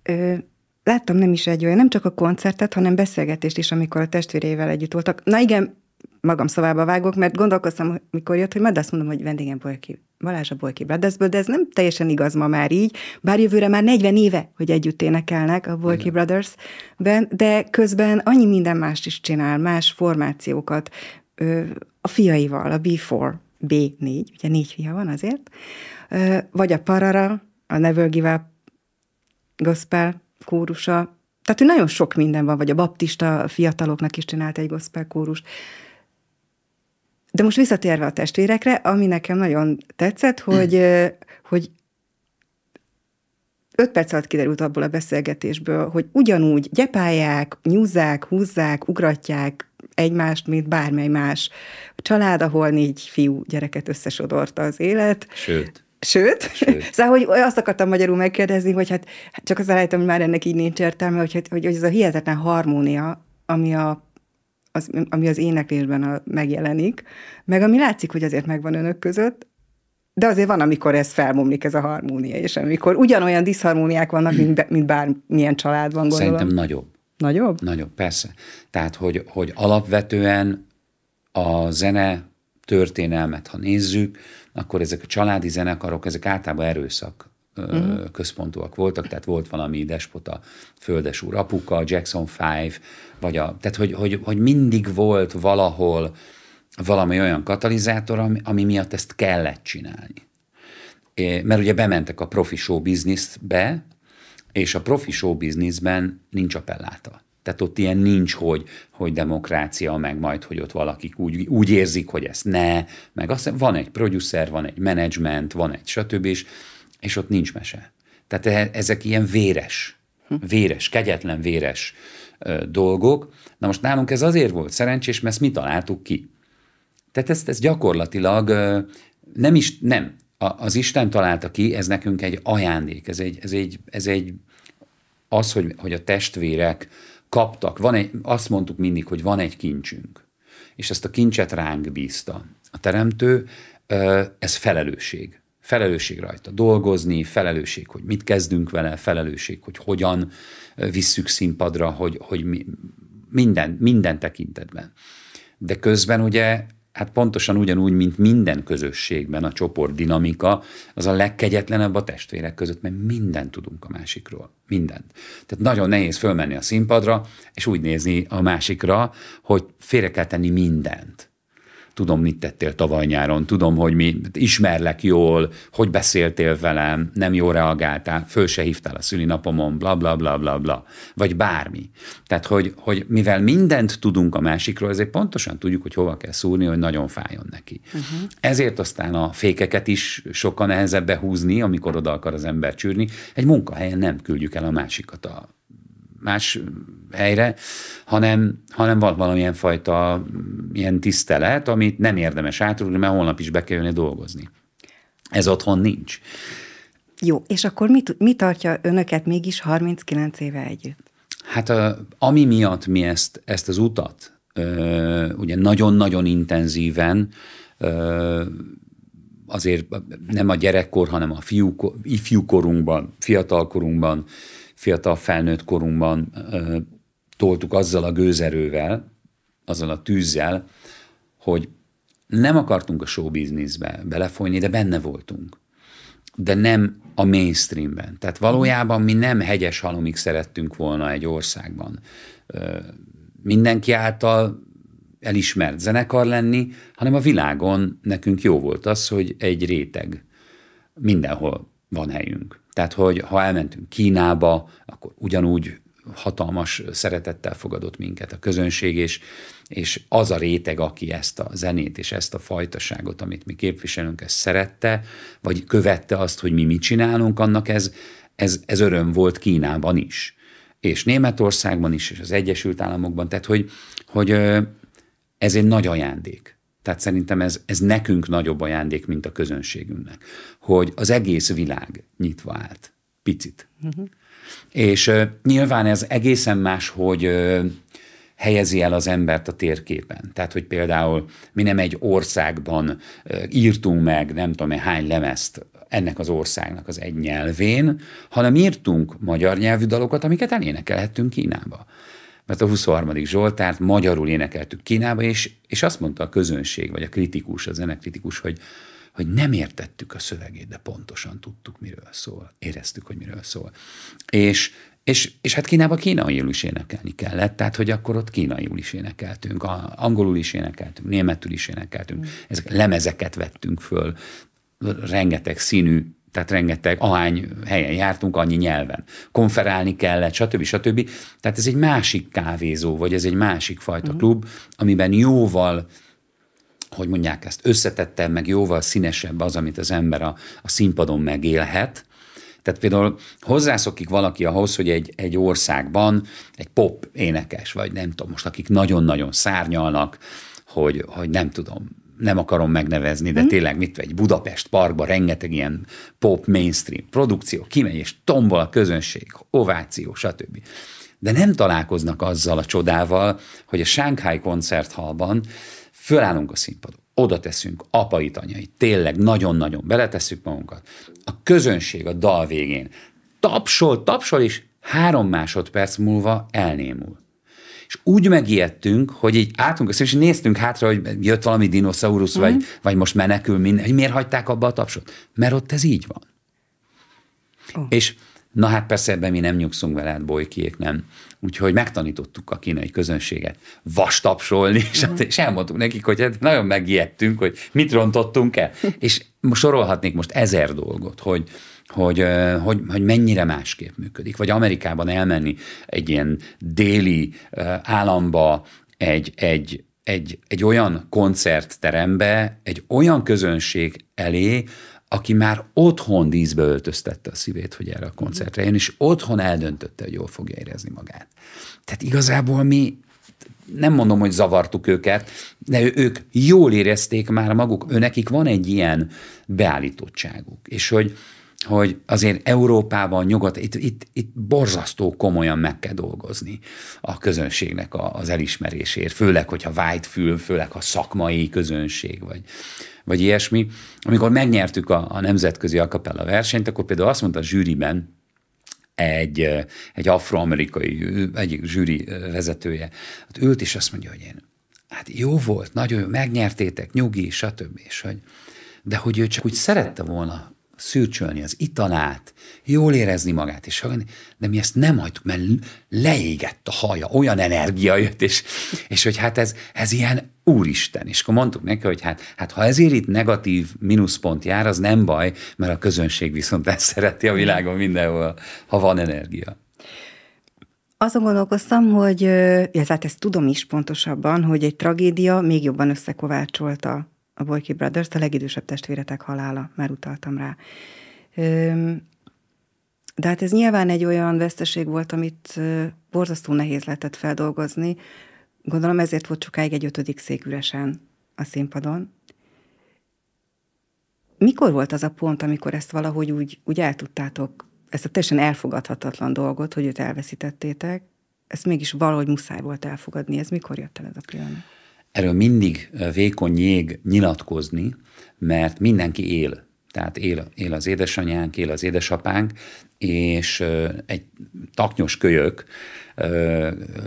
Ö- Láttam nem is egy olyan, nem csak a koncertet, hanem beszélgetést is, amikor a testvérével együtt voltak. Na igen, magam szavába vágok, mert gondolkoztam, mikor jött, hogy majd azt mondom, hogy vendégem Bolyki Balázs a Boyki Brothersből, de ez nem teljesen igaz ma már így, bár jövőre már negyven éve, hogy együtt énekelnek a Boyki Brothersben, de közben annyi minden mást is csinál, más formációkat a fiaival, a bé négy, bé négy, ugye négy fia van azért, vagy a Parara, a Never Give Up Gospel kórusa, tehát ő nagyon sok minden van, vagy a baptista fiataloknak is csinált egy gospel kórust. De most visszatérve a testvérekre, ami nekem nagyon tetszett, hogy, mm. hogy öt perc alatt kiderült abból a beszélgetésből, hogy ugyanúgy gyepálják, nyúzzák, húzzák, ugratják egymást, mint bármely más család, ahol négy fiú gyereket összesodorta az élet. Sőt. Sőt, Sőt. Szóval, hogy azt akartam magyarul megkérdezni, hogy hát csak azt állítom, hogy már ennek így nincs értelme, hogy, hogy ez a hihetetlen harmónia, ami, a, az, ami az éneklésben a, megjelenik, meg ami látszik, hogy azért megvan önök között, de azért van, amikor ez felmomlik, ez a harmónia, és amikor ugyanolyan diszharmóniák vannak, mint, mint bármilyen családban, gondolom. Szerintem nagyobb. Nagyobb? Nagyobb, persze. Tehát, hogy, hogy alapvetően a zene történelmet, ha nézzük, akkor ezek a családi zenekarok, ezek általában erőszak uh-huh. központúak voltak, tehát volt valami despota, földesúr apuka, Jackson Five, vagy a, tehát hogy, hogy, hogy mindig volt valahol valami olyan katalizátor, ami, ami miatt ezt kellett csinálni. É, mert ugye bementek a profi show businessbe, és a profi show businessben nincs appelláta. Tehát ott ilyen nincs, hogy, hogy demokrácia, meg majd, hogy ott valakik úgy, úgy érzik, hogy ezt ne, meg aztán van egy producer, van egy menedzsment, van egy stb. És, és ott nincs mese. Tehát ezek ilyen véres, véres, kegyetlen véres ö, dolgok. Na most nálunk ez azért volt szerencsés, mert ezt mi találtuk ki. Tehát ezt, ezt gyakorlatilag ö, nem is, nem, a, az Isten találta ki, ez nekünk egy ajándék, ez egy, ez egy, ez egy az, hogy, hogy a testvérek kaptak, van egy, azt mondtuk mindig, hogy van egy kincsünk, és ezt a kincset ránk bízta a teremtő, ez felelősség. Felelősség rajta dolgozni, felelősség, hogy mit kezdünk vele, felelősség, hogy hogyan visszük színpadra, hogy, hogy mi, minden, minden tekintetben. De közben ugye, hát pontosan ugyanúgy, mint minden közösségben a csoport dinamika, az a legkegyetlenebb a testvérek között, mert mindent tudunk a másikról. Mindent. Tehát nagyon nehéz fölmenni a színpadra, és úgy nézni a másikra, hogy félre kell tenni mindent. Tudom, mit tettél tavaly nyáron, tudom, hogy mi, ismerlek jól, hogy beszéltél velem, nem jól reagáltál, föl se hívtál a szülinapomon, bla, bla, bla, bla, bla, vagy bármi. Tehát, hogy, hogy mivel mindent tudunk a másikról, ezért pontosan tudjuk, hogy hova kell szúrni, hogy nagyon fájjon neki. Uh-huh. Ezért aztán a fékeket is sokkal nehezebb behúzni, amikor oda akar az ember csűrni. Egy munkahelyen nem küldjük el a másikat a más helyre, hanem, hanem van valamilyen fajta ilyen tisztelet, amit nem érdemes átrúgni, mert holnap is be kell jönni dolgozni. Ez otthon nincs. Jó, és akkor mi, mi tartja önöket mégis harminckilenc éve együtt? Hát a, ami miatt mi ezt, ezt az utat ö, ugye nagyon-nagyon intenzíven ö, azért nem a gyerekkor, hanem a fiúkor, ifjúkorunkban, fiatalkorunkban, fiatal felnőtt korunkban ö, toltuk azzal a gőzerővel, azzal a tűzzel, hogy nem akartunk a show businessbe belefolyni, de benne voltunk. De nem a mainstreamben. Tehát valójában mi nem hegyes halomig szerettünk volna egy országban ö, mindenki által elismert zenekar lenni, hanem a világon nekünk jó volt az, hogy egy réteg mindenhol van helyünk. Tehát, hogy ha elmentünk Kínába, akkor ugyanúgy hatalmas szeretettel fogadott minket a közönség, és, és az a réteg, aki ezt a zenét és ezt a fajtaságot, amit mi képviselünk, ezt szerette, vagy követte azt, hogy mi mit csinálunk, annak ez, ez, ez öröm volt Kínában is, és Németországban is, és az Egyesült Államokban, tehát, hogy, hogy ez egy nagy ajándék. Tehát szerintem ez, ez nekünk nagyobb ajándék, mint a közönségünknek, hogy az egész világ nyitva állt, picit. Uh-huh. És uh, nyilván ez egészen más, hogy uh, helyezi el az embert a térképen. Tehát, hogy például mi nem egy országban uh, írtunk meg nem tudom hány lemezt ennek az országnak az egy nyelvén, hanem írtunk magyar nyelvű dalokat, amiket elénekelhettünk Kínába. Mert a huszonharmadik Zsoltárt magyarul énekeltük Kínába, és, és azt mondta a közönség, vagy a kritikus, a zenekritikus, hogy, hogy nem értettük a szövegét, de pontosan tudtuk, miről szól. Éreztük, hogy miről szól. És, és, és hát Kínába kínaiul is énekelni kellett, tehát hogy akkor ott kínaiul is énekeltünk, a, angolul is énekeltünk, németül is énekeltünk. Ezek lemezeket vettünk föl, rengeteg színű, tehát rengeteg, ahány helyen jártunk, annyi nyelven. Konferálni kellett, stb. stb. Tehát ez egy másik kávézó, vagy ez egy másik fajta uh-huh. klub, amiben jóval, hogy mondják ezt, összetettem, meg jóval színesebb az, amit az ember a, a színpadon megélhet. Tehát például hozzászokik valaki ahhoz, hogy egy, egy országban egy pop énekes, vagy nem tudom, most akik nagyon-nagyon szárnyalnak, hogy, hogy nem tudom, nem akarom megnevezni, de mm. tényleg mit vagy, Budapest Parkban rengeteg ilyen pop mainstream produkció, kimegy és tombol a közönség, ováció, stb. De nem találkoznak azzal a csodával, hogy a Shanghai koncerthallban fölállunk a színpadon, oda teszünk apait, anyait, tényleg nagyon-nagyon beletesszük magunkat. A közönség a dal végén tapsol, tapsol, és három másodperc múlva elnémul. És úgy megijedtünk, hogy így álltunk, és néztünk hátra, hogy jött valami dinoszaurusz, mm. vagy, vagy most menekül minden, hogy miért hagyták abba a tapsot? Mert ott ez így van. Oh. És na hát persze ebben mi nem nyugszunk vele, hát Bolykiék nem. Úgyhogy megtanítottuk a kínai közönséget vastapsolni, és, hát, és elmondtuk nekik, hogy hát nagyon megijedtünk, hogy mit rontottunk el. És sorolhatnék most ezer dolgot, hogy Hogy, hogy, hogy mennyire másképp működik. Vagy Amerikában elmenni egy ilyen déli államba, egy, egy, egy, egy olyan koncertterembe, egy olyan közönség elé, aki már otthon díszbe öltöztette a szívét, hogy erre a koncertre jön, és otthon eldöntötte, hogy jól fogja érezni magát. Tehát igazából mi nem mondom, hogy zavartuk őket, de ők jól érezték már maguk, őnekik van egy ilyen beállítottságuk, és hogy hogy azért Európában, nyugat, itt, itt, itt borzasztó komolyan meg kell dolgozni a közönségnek a, az elismerésért, főleg, hogyha white-fül, főleg, ha szakmai közönség, vagy, vagy ilyesmi. Amikor megnyertük a, a nemzetközi a cappella versenyt, akkor például azt mondta a zsűriben egy, egy afroamerikai, egyik zsűri vezetője, hát ült és azt mondja, hogy én, hát jó volt, nagyon jó, megnyertétek, nyugi, stb. És hogy, de hogy ő csak úgy szerette volna szürcsölni az italát, jól érezni magát, és de mi ezt nem hagytuk, mert leégett a haja, olyan energia jött, és, és hogy hát ez, ez ilyen úristen. És akkor mondtuk neki, hogy hát, hát ha ezért itt negatív mínuszpont jár, az nem baj, mert a közönség viszont ezt szereti a világon mindenhol, ha van energia. Azon gondolkoztam, hogy, illetve ezt tudom is pontosabban, hogy egy tragédia még jobban összekovácsolta a Boyki Brothers, a legidősebb testvéretek halála, már utaltam rá. De hát ez nyilván egy olyan veszteség volt, amit borzasztó nehéz lehetett feldolgozni. Gondolom ezért volt sokáig egy ötödik szék üresen a színpadon. Mikor volt az a pont, amikor ezt valahogy úgy, úgy eltudtátok, ezt a teljesen elfogadhatatlan dolgot, hogy őt elveszítettétek, ezt mégis valahogy muszáj volt elfogadni. Ez mikor jött el ez a pillanat? Erről mindig vékony jég nyilatkozni, mert mindenki él. Tehát él, él az édesanyánk, él az édesapánk, és egy taknyos kölyök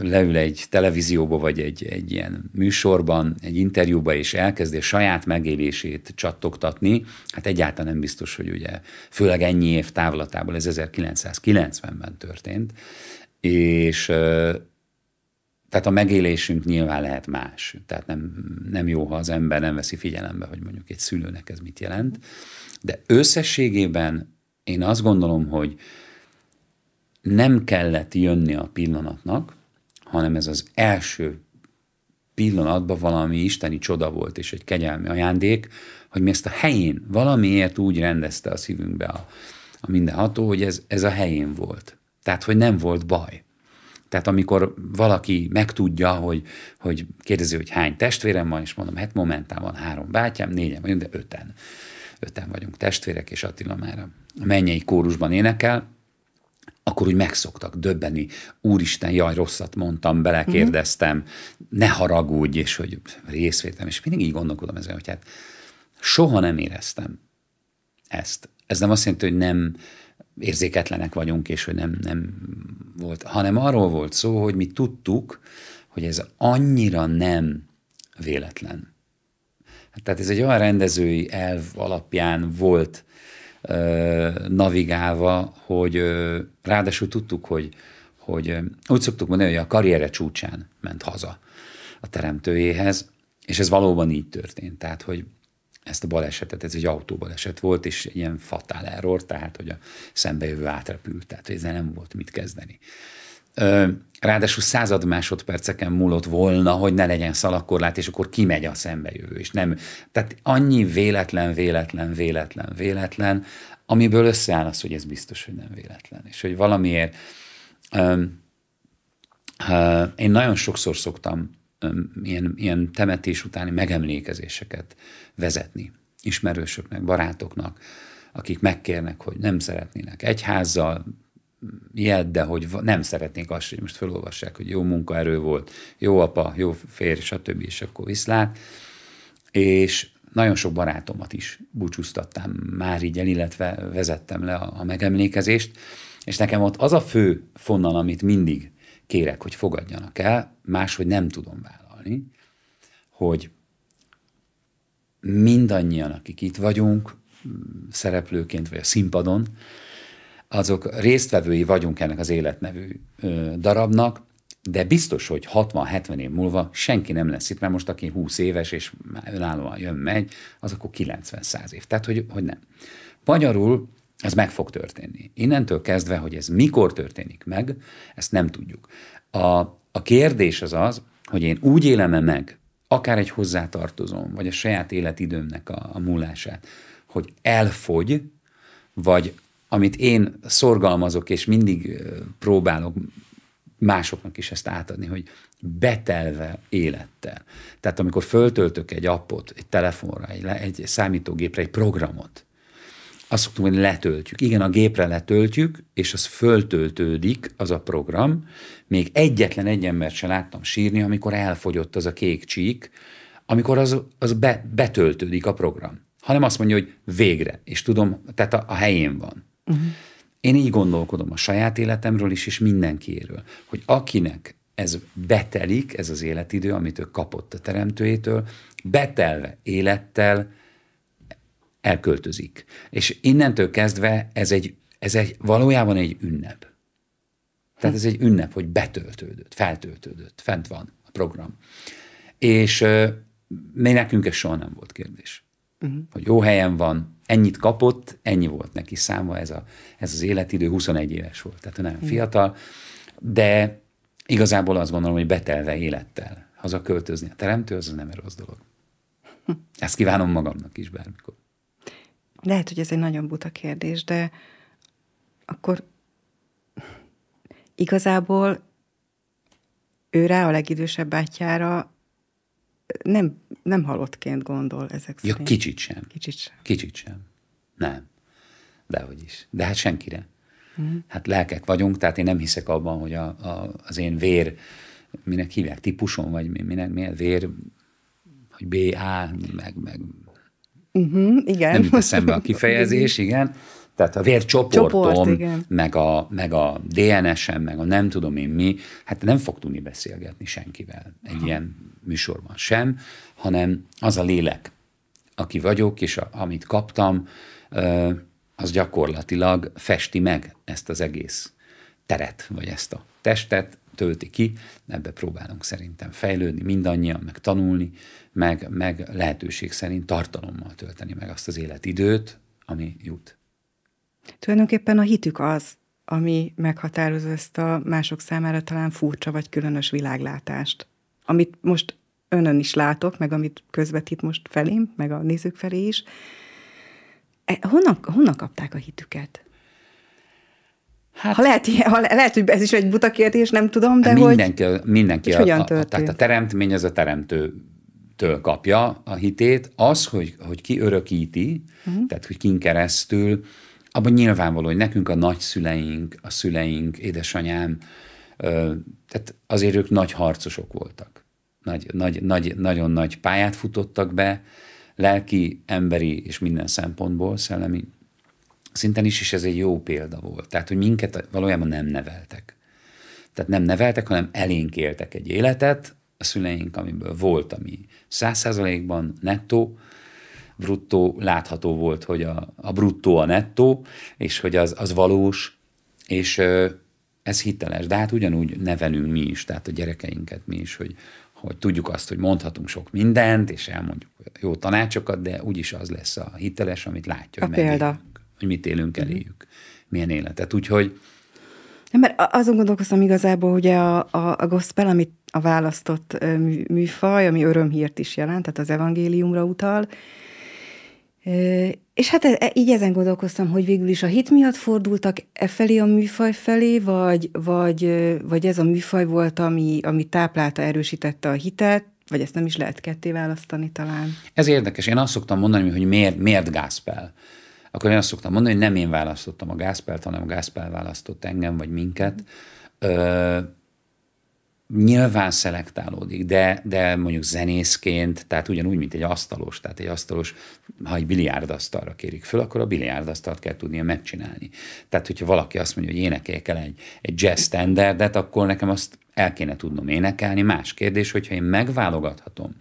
leül egy televízióba, vagy egy, egy ilyen műsorban, egy interjúba, és elkezdi a saját megélését csattogtatni. Hát egyáltalán nem biztos, hogy ugye, főleg ennyi év távlatából, ez ezerkilencszázkilencvenben történt, és... Tehát a megélésünk nyilván lehet más. Tehát nem, nem jó, ha az ember nem veszi figyelembe, hogy mondjuk egy szülőnek ez mit jelent. De összességében én azt gondolom, hogy nem kellett jönni a pillanatnak, hanem ez az első pillanatban valami isteni csoda volt, és egy kegyelmi ajándék, hogy mi ezt a helyén valamiért úgy rendezte a szívünkbe a, a mindenható, hogy ez, ez a helyén volt. Tehát, hogy nem volt baj. Tehát amikor valaki megtudja, hogy, hogy kérdezi, hogy hány testvérem van, és mondom, hát momentán van három bátyám, négyen vagyunk, de öten. Öten vagyunk testvérek, és Attila már a mennyei kórusban énekel, akkor úgy megszoktak döbbeni, úristen, jaj, rosszat mondtam, belekérdeztem, mm-hmm. ne haragudj, és hogy részvétem, és mindig így gondolkodom ezzel, hogy hát soha nem éreztem ezt. Ez nem azt jelenti, hogy nem érzéketlenek vagyunk, és hogy nem, nem volt, hanem arról volt szó, hogy mi tudtuk, hogy ez annyira nem véletlen. Tehát ez egy olyan rendezői elv alapján volt ö, navigálva, hogy ö, ráadásul tudtuk, hogy, hogy ö, úgy szoktuk mondani, hogy a karriere csúcsán ment haza a teremtőjéhez, és ez valóban így történt. Tehát, hogy ezt a balesetet, ez egy autóbaleset volt, és egy ilyen fatál error, tehát, hogy a szembejövő átrepült, tehát ezzel nem volt mit kezdeni. Ráadásul század másodperceken múlott volna, hogy ne legyen szalagkorlát, és akkor kimegy a szembejövő, és nem. Tehát annyi véletlen, véletlen, véletlen, véletlen, amiből összeáll az, hogy ez biztos, hogy nem véletlen. És hogy valamiért... Én nagyon sokszor szoktam ilyen, ilyen temetés utáni megemlékezéseket vezetni ismerősöknek, barátoknak, akik megkérnek, hogy nem szeretnének egyházzal ilyet, de hogy nem szeretnék azt, hogy most felolvassák, hogy jó munkaerő volt, jó apa, jó férj, stb. És akkor viszlát. És nagyon sok barátomat is búcsúztattam már így el, illetve vezettem le a, a megemlékezést, és nekem ott az a fő fonal, amit mindig kérek, hogy fogadjanak el, máshogy nem tudom vállalni, hogy mindannyian, akik itt vagyunk, szereplőként vagy a színpadon, azok résztvevői vagyunk ennek az életnevű darabnak, de biztos, hogy hatvan-hetven év múlva senki nem lesz itt, mert most aki húsz éves és már önállóan jön, megy, az akkor kilencven-száz év. Tehát, hogy, hogy nem. Magyarul ez meg fog történni. Innentől kezdve, hogy ez mikor történik meg, ezt nem tudjuk. A, a kérdés az az, hogy én úgy élem-e meg, akár egy hozzátartozom, vagy a saját életidőmnek a, a múlását, hogy elfogy, vagy amit én szorgalmazok, és mindig próbálok másoknak is ezt átadni, hogy betelve élettel. Tehát amikor föltöltök egy appot, egy telefonra, egy, egy számítógépre, egy programot, azt szoktuk, hogy letöltjük. Igen, a gépre letöltjük, és az föltöltődik, az a program. Még egyetlen egy embert sem láttam sírni, amikor elfogyott az a kék csík, amikor az, az be, betöltődik a program. Hanem azt mondja, hogy végre, és tudom, tehát a, a helyén van. Uh-huh. Én így gondolkodom a saját életemről is, és mindenkiéről, hogy akinek ez betelik, ez az életidő, amit ő kapott a teremtőjétől, betelve élettel elköltözik. És innentől kezdve ez egy, ez egy valójában egy ünnep. Tehát ez egy ünnep, hogy betöltődött, feltöltődött, fent van a program. És euh, még nekünk ez soha nem volt kérdés. Uh-huh. Hogy jó helyen van, ennyit kapott, ennyi volt neki számva, ez, a, ez az életidő, huszonegy éves volt, tehát nagyon uh-huh. fiatal, de igazából azt gondolom, hogy betelve élettel hazaköltözni a teremtő, az nem egy rossz dolog. Ezt kívánom magamnak is bármikor. Lehet, hogy ez egy nagyon buta kérdés, de akkor igazából ő rá, a legidősebb bátyjára nem, nem halottként gondol ezek ja, szerint. Kicsit sem. Kicsit sem. Kicsit sem. Nem. Dehogy is. De hát senkire. Mm. Hát lelkek vagyunk, tehát én nem hiszek abban, hogy a, a, az én vér, minek hívják, típusom, vagy minek, minek vér, hogy bé á, meg... meg Uh-huh, igen. Nem jut eszembe a kifejezés, igen. Tehát a vércsoportom, Csoport, meg, a, meg a dé en esem, meg a nem tudom én mi, hát nem fog tudni beszélgetni senkivel egy Aha. ilyen műsorban sem, hanem az a lélek, aki vagyok, és a, amit kaptam, az gyakorlatilag festi meg ezt az egész teret, vagy ezt a testet, tölti ki, ebbe próbálunk szerintem fejlődni mindannyian, meg tanulni, meg, meg lehetőség szerint tartalommal tölteni meg azt az életidőt, ami jut. Tulajdonképpen a hitük az, ami meghatározza ezt a mások számára talán furcsa vagy különös világlátást, amit most önön is látok, meg amit közvetít most felém, meg a nézők felé is. Honnan, honnan kapták a hitüket? Hát, ha, lehet, ha lehet, hogy ez is egy buta kérdés, nem tudom, de mindenki, hogy... Mindenki, a, a, a, tehát a teremtmény az a teremtőtől kapja a hitét. Az, hogy, hogy ki örökíti, uh-huh. tehát hogy kin keresztül, abban nyilvánvaló, hogy nekünk a nagyszüleink, a szüleink, édesanyám, tehát azért ők nagy harcosok voltak. Nagy, nagy, nagy, nagyon nagy pályát futottak be, lelki, emberi és minden szempontból, szellemi szinten is, és ez egy jó példa volt. Tehát, hogy minket valójában nem neveltek. Tehát nem neveltek, hanem elénk éltek egy életet, a szüleink, amiből volt, ami száz százalékban nettó, bruttó, látható volt, hogy a, a bruttó a nettó, és hogy az, az valós, és ez hiteles. De hát ugyanúgy nevelünk mi is, tehát a gyerekeinket mi is, hogy, hogy tudjuk azt, hogy mondhatunk sok mindent, és elmondjuk jó tanácsokat, de úgyis az lesz a hiteles, amit látja. A példa. Hogy mit élünk eléjük, milyen életet. Úgyhogy... Mert azon gondolkoztam igazából, ugye a, a, a gospel, amit a választott műfaj, ami örömhírt is jelent, tehát az evangéliumra utal, És hát e, így ezen gondolkoztam, hogy végül is a hit miatt fordultak e felé a műfaj felé, vagy, vagy, vagy ez a műfaj volt, ami, ami táplálta, erősítette a hitet, vagy ezt nem is lehet ketté választani talán. Ez érdekes. Én azt szoktam mondani, hogy miért, miért gospel. Akkor én azt szoktam mondani, hogy nem én választottam a gospelt, hanem a gospel választott engem, vagy minket. Ö, nyilván szelektálódik, de, de mondjuk zenészként, tehát ugyanúgy, mint egy asztalos, tehát egy asztalos, ha egy biliárdasztalra kérik föl, akkor a biliárdasztalt kell tudnia megcsinálni. Tehát, hogyha valaki azt mondja, hogy énekeljek el egy, egy jazz standardet, akkor nekem azt el kéne tudnom énekelni. Más kérdés, hogyha én megválogathatom,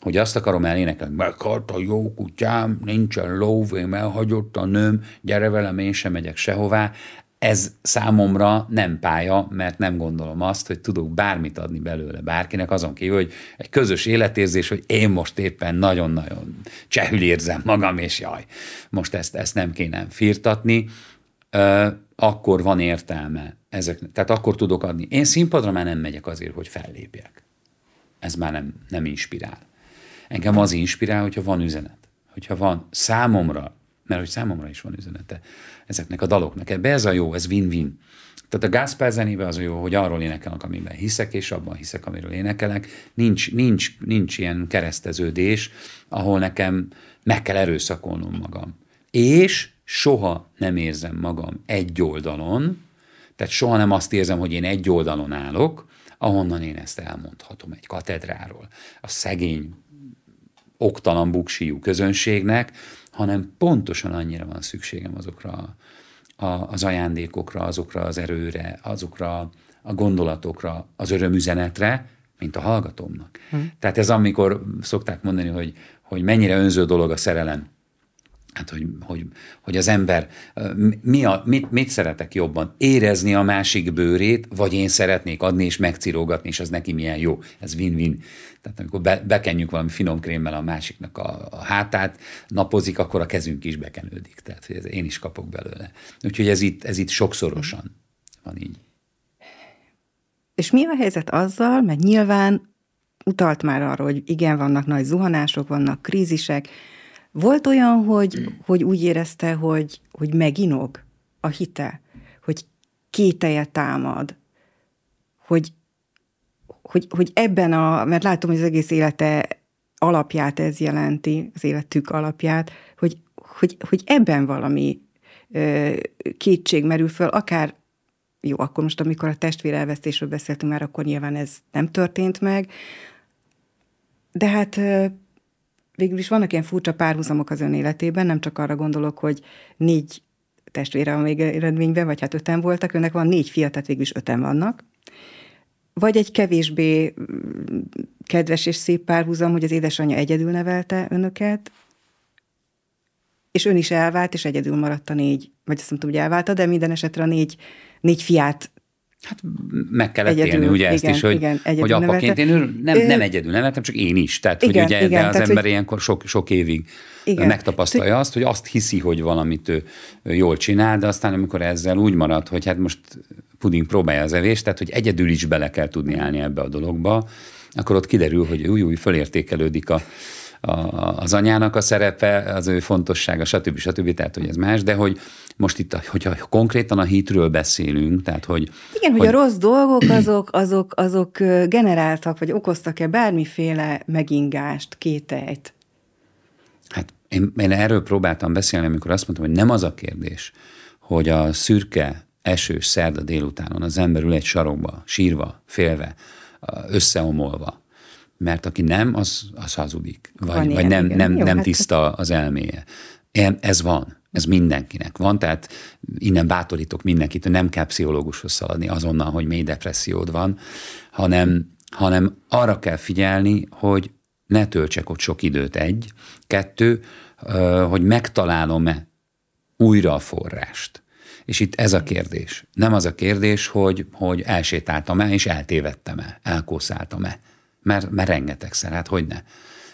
hogy azt akarom elénekelni, meghalt a jó kutyám, nincsen lóvém, elhagyott a nőm, gyere velem, én sem megyek sehová. Ez számomra nem pálya, mert nem gondolom azt, hogy tudok bármit adni belőle bárkinek, azon kívül, hogy egy közös életérzés, hogy én most éppen nagyon-nagyon csehül érzem magam, és jaj, most ezt, ezt nem kéne firtatni, akkor van értelme ezeknek. Tehát akkor tudok adni. Én színpadra már nem megyek azért, hogy fellépjek. Ez már nem, nem inspirál. Engem az inspirál, hogyha van üzenet. Hogyha van számomra, mert hogy számomra is van üzenete ezeknek a daloknak. Ebbe ez a jó, ez win-win. Tehát a gospel zenébe az a jó, hogy arról énekelnek, amiben hiszek, és abban hiszek, amiről énekelek. Nincs, nincs, nincs ilyen kereszteződés, ahol nekem meg kell erőszakolnom magam. És soha nem érzem magam egy oldalon, tehát soha nem azt érzem, hogy én egy oldalon állok, ahonnan én ezt elmondhatom egy katedráról, a szegény, oktalan buksíjú közönségnek, hanem pontosan annyira van szükségem azokra a, az ajándékokra, azokra az erőre, azokra a gondolatokra, az örömüzenetre, mint a hallgatómnak. Hm. Tehát ez amikor szokták mondani, hogy, hogy mennyire önző dolog a szerelem. Hát, hogy, hogy, hogy az ember mi a, mit, mit szeretek jobban? Érezni a másik bőrét, vagy én szeretnék adni és megcirógatni, és az neki milyen jó. Ez win-win. Tehát amikor be, bekenjük valami finom krémmel a másiknak a, a hátát, napozik, akkor a kezünk is bekenődik. Tehát hogy ez, én is kapok belőle. Úgyhogy ez itt, ez itt sokszorosan van így. És mi a helyzet azzal, mert nyilván utalt már arra, hogy igen, vannak nagy zuhanások, vannak krízisek. Volt olyan, hogy, hmm. hogy úgy érezte, hogy, hogy meginog a hite, hogy kételje támad, hogy, hogy, hogy ebben a, mert látom, hogy az egész élete alapját ez jelenti, az életük alapját, hogy, hogy, hogy ebben valami ö, kétség merül föl, akár, jó, akkor most, amikor a testvér elvesztésről beszéltünk már, akkor nyilván ez nem történt meg, de hát... Ö, végül is vannak ilyen furcsa párhuzamok az ön életében, nem csak arra gondolok, hogy négy testvére a végeredményben, vagy hát öten voltak, önnek van négy fia, tehát végül is öten vannak. Vagy egy kevésbé kedves és szép párhuzam, hogy az édesanyja egyedül nevelte önöket, és ön is elvált, és egyedül maradt a négy, vagy azt nem tudom, hogy elválta, de minden esetre a négy, négy fiát. Hát meg kellett egyedül, élni, ugye igen, ezt is, hogy, igen, hogy apaként én nem, nem egyedül neveltem, csak én is. Tehát, igen, hogy ugye igen, de az tehát, ember hogy... ilyenkor sok, sok évig igen, megtapasztalja tehát, azt, hogy azt hiszi, hogy valamit ő, ő jól csinál, de aztán amikor ezzel úgy marad, hogy hát most puding próbálja az evést, tehát hogy egyedül is bele kell tudni állni ebbe a dologba, akkor ott kiderül, hogy új-új fölértékelődik a, a, az anyának a szerepe, az ő fontossága, stb. Stb. Tehát, hogy ez más, de hogy most itt, hogyha konkrétan a hitről beszélünk, tehát, hogy... Igen, hogy, hogy a rossz dolgok azok, azok, azok generáltak, vagy okoztak-e bármiféle megingást, kételyt? Hát én, én erről próbáltam beszélni, amikor azt mondtam, hogy nem az a kérdés, hogy a szürke, esős szerda délutánon az ember ül egy sarokba, sírva, félve, összeomolva, mert aki nem, az, az hazudik, vagy, vagy ilyen, nem, nem, jó, nem hát tiszta az elméje. Én, ez van. Ez mindenkinek van, tehát innen bátorítok mindenkit, hogy nem kell pszichológushoz szaladni azonnal, hogy mély depressziód van, hanem, hanem arra kell figyelni, hogy ne töltsek ott sok időt egy, kettő, hogy megtalálom-e újra a forrást. És itt ez a kérdés. Nem az a kérdés, hogy, hogy elsétáltam-e, és eltévedtem-e, elkószáltam-e, mert, mert rengetegszer, hát hogyne,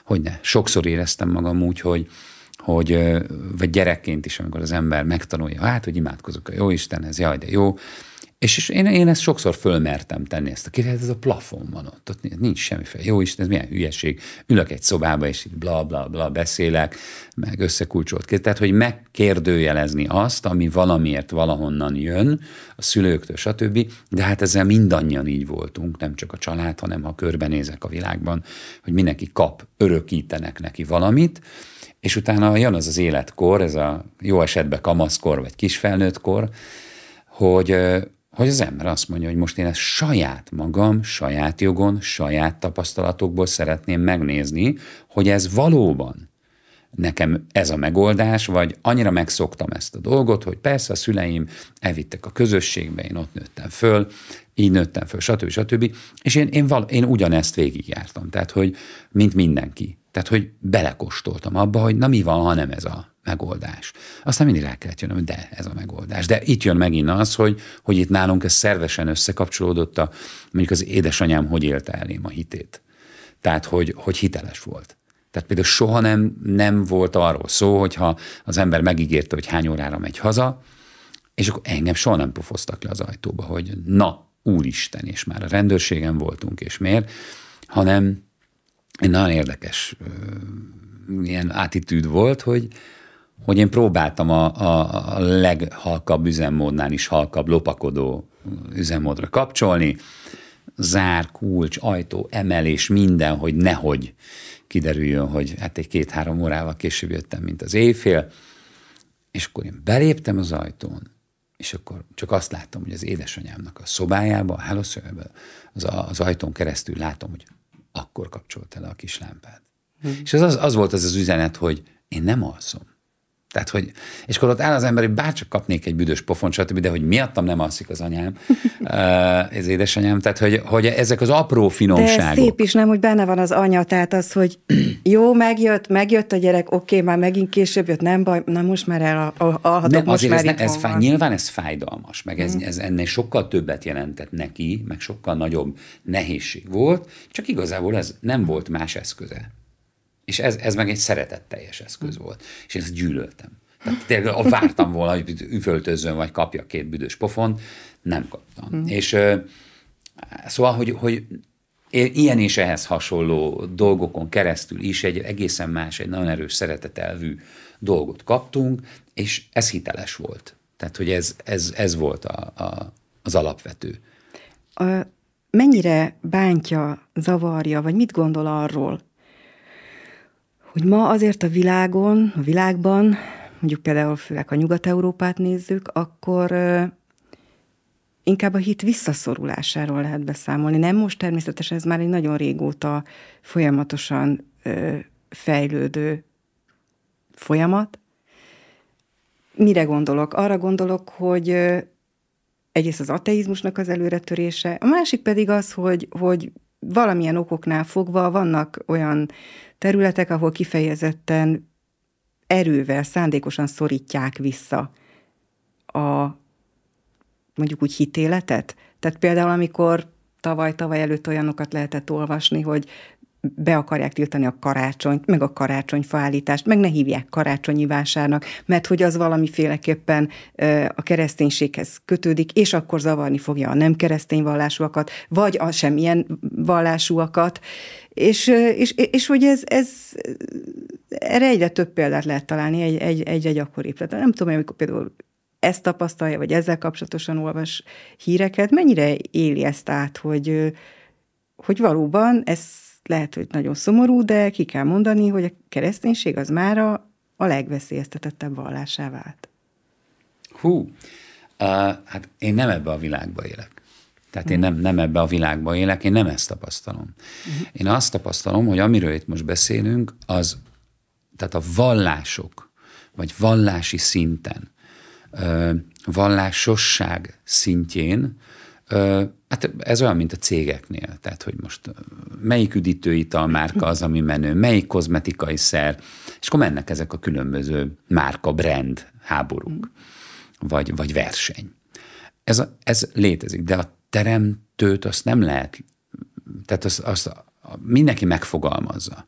hogyne. Sokszor éreztem magam úgy, hogy hogy, vagy gyerekként is, amikor az ember megtanulja, hát, hogy imádkozok a Jóistenhez, jaj, de jó, És, és én, én ezt sokszor fölmertem tenni, ezt a kérdést, ez a plafon van ott, ott nincs semmiféle. Jó Isten, ez milyen hülyeség, ülök egy szobába, és így bla, bla, bla beszélek, meg összekulcsolt kérdés. Tehát, hogy megkérdőjelezni azt, ami valamiért valahonnan jön, a szülőktől, stb. De hát ezzel mindannyian így voltunk, nem csak a család, hanem ha körbenézek a világban, hogy mindenki kap, örökítenek neki valamit, és utána jön az az életkor, ez a jó esetben kamaszkor, vagy kisfelnőttkor, hogy... hogy az ember azt mondja, hogy most én ezt saját magam, saját jogon, saját tapasztalatokból szeretném megnézni, hogy ez valóban nekem ez a megoldás, vagy annyira megszoktam ezt a dolgot, hogy persze a szüleim elvittek a közösségbe, én ott nőttem föl, így nőttem föl, stb. stb. És én, én, val- én ugyanezt végigjártam, tehát hogy mint mindenki. Tehát, hogy belekóstoltam abba, hogy na mi van, ha nem ez a megoldás. Aztán mindig rá kellett jönnöm, hogy de ez a megoldás. De itt jön megint az, hogy, hogy itt nálunk ez szervesen összekapcsolódott a, mondjuk az édesanyám hogy élte elém a hitét. Tehát, hogy, hogy hiteles volt. Tehát például soha nem, nem volt arról szó, hogyha az ember megígérte, hogy hány órára megy haza, és akkor engem soha nem pofoztak le az ajtóba, hogy na, úristen, és már a rendőrségen voltunk, és miért, hanem egy nagyon érdekes ilyen attitűd volt, hogy, hogy én próbáltam a, a, a leghalkabb üzemmódnál is halkabb lopakodó üzemmódra kapcsolni, zár, kulcs, ajtó, emelés, minden, hogy nehogy kiderüljön, hogy hát egy két-három órával később jöttem, mint az éjfél, és akkor én beléptem az ajtón, és akkor csak azt láttam, hogy az édesanyámnak a szobájába, a hálószobájába, az, az ajtón keresztül látom, hogy akkor kapcsolt le a kis lámpát. Mm. És az, az volt az az üzenet, hogy én nem alszom. Tehát, hogy, és akkor ott áll az ember, hogy bárcsak kapnék egy büdös pofont, stb., de hogy miattam nem alszik az anyám, az édesanyám, tehát, hogy, hogy ezek az apró finomságok. De szép is, nem, hogy benne van az anya, tehát az, hogy jó, megjött, megjött a gyerek, oké, már megint később jött, nem baj, na most már el, alhatok, most már ez, ez fáj, nyilván ez fájdalmas, meg ez, mm. ez ennél sokkal többet jelentett neki, meg sokkal nagyobb nehézség volt, csak igazából ez nem volt más eszköze. És ez, ez meg egy szeretetteljes eszköz volt. És én ezt gyűlöltem. Tehát tényleg vártam volna, hogy üvöltözzön, vagy kapja két büdös pofont, nem kaptam. Mm. És szóval, hogy, hogy ilyen és ehhez hasonló dolgokon keresztül is egy egészen más, egy nagyon erős szeretetelvű dolgot kaptunk, és ez hiteles volt. Tehát, hogy ez, ez, ez volt a, a, az alapvető. A, mennyire bántja, zavarja, vagy mit gondol arról, hogy ma azért a világon, a világban, mondjuk például főleg a Nyugat-Európát nézzük, akkor ö, inkább a hit visszaszorulásáról lehet beszámolni. Nem most természetesen, ez már egy nagyon régóta folyamatosan ö, fejlődő folyamat. Mire gondolok? Arra gondolok, hogy ö, egyrészt az ateizmusnak az előretörése, a másik pedig az, hogy, hogy valamilyen okoknál fogva vannak olyan területek, ahol kifejezetten erővel, szándékosan szorítják vissza a, mondjuk úgy, hitéletet. Tehát például, amikor tavaly-tavaly előtt olyanokat lehetett olvasni, hogy be akarják tiltani a karácsonyt, meg a karácsonyfaállítást, meg ne hívják karácsonyi vásárnak, mert hogy az valamiféleképpen a kereszténységhez kötődik, és akkor zavarni fogja a nem keresztény vallásúakat, vagy a semmilyen vallásúakat, és, és, és, és hogy ez, ez, erre egyre több példát lehet találni, egy, egy, egyre gyakoribb. Tehát nem tudom, amikor például ezt tapasztalja, vagy ezzel kapcsolatosan olvas híreket, mennyire éli ezt át, hogy, hogy valóban ez lehet, hogy nagyon szomorú, de ki kell mondani, hogy a kereszténység az mára a legveszélyeztetettebb vallásá vált. Hú, uh, hát én nem ebbe a világba élek. Tehát én nem, nem ebbe a világba élek, én nem ezt tapasztalom. Uh-huh. Én azt tapasztalom, hogy amiről itt most beszélünk, az, tehát a vallások, vagy vallási szinten, uh, vallásosság szintjén, uh, hát ez olyan, mint a cégeknél, tehát hogy most melyik üdítőital márka az, ami menő, melyik kozmetikai szer, és akkor mennek ezek a különböző márka, brand háborúk, vagy, vagy verseny. Ez, ez létezik, de a teremtőt azt nem lehet, tehát azt, azt mindenki megfogalmazza.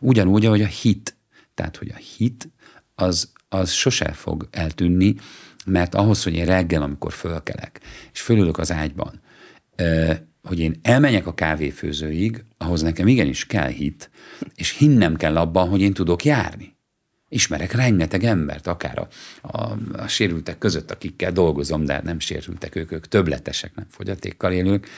Ugyanúgy, ahogy a hit, tehát hogy a hit az az sose fog eltűnni, mert ahhoz, hogy én reggel, amikor fölkelek, és fölülök az ágyban, hogy én elmenjek a kávéfőzőig, ahhoz nekem igenis kell hit, és hinnem kell abban, hogy én tudok járni. Ismerek rengeteg embert, akár a, a, a sérültek között, akikkel dolgozom, de nem sérültek ők, ők többletesek, nem fogyatékkal élők,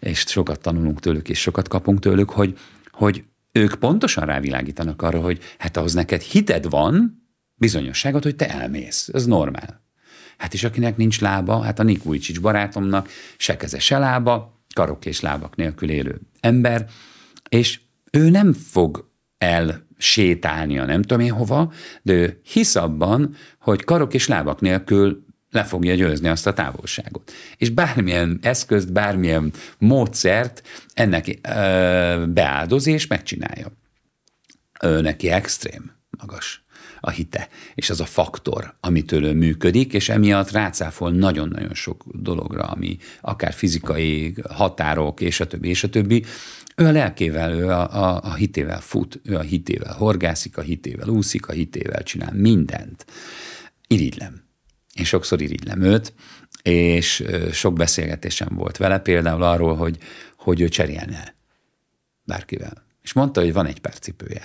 és sokat tanulunk tőlük, és sokat kapunk tőlük, hogy, hogy ők pontosan rávilágítanak arra, hogy hát ahhoz neked hited van, bizonyosságot, hogy te elmész. Ez normál. Hát és akinek nincs lába, hát a Nikújcsics barátomnak se keze, se lába, karok és lábak nélkül élő ember, és ő nem fog elsétálnia, nem tudom én hova, de ő hisz abban, hogy karok és lábak nélkül le fogja győzni azt a távolságot. És bármilyen eszközt, bármilyen módszert ennek beáldoz és megcsinálja. Ő neki extrém magas a hite, és az a faktor, amitől ő működik, és emiatt rácáfol nagyon-nagyon sok dologra, ami akár fizikai határok, és a többi, és a többi. Ő a lelkével, ő a, a, a hitével fut, ő a hitével horgászik, a hitével úszik, a hitével csinál mindent. Irigylem. Én sokszor irigylem őt, és sok beszélgetésem volt vele, például arról, hogy, hogy ő cserélne bárkivel. És mondta, hogy van egy pár cipője.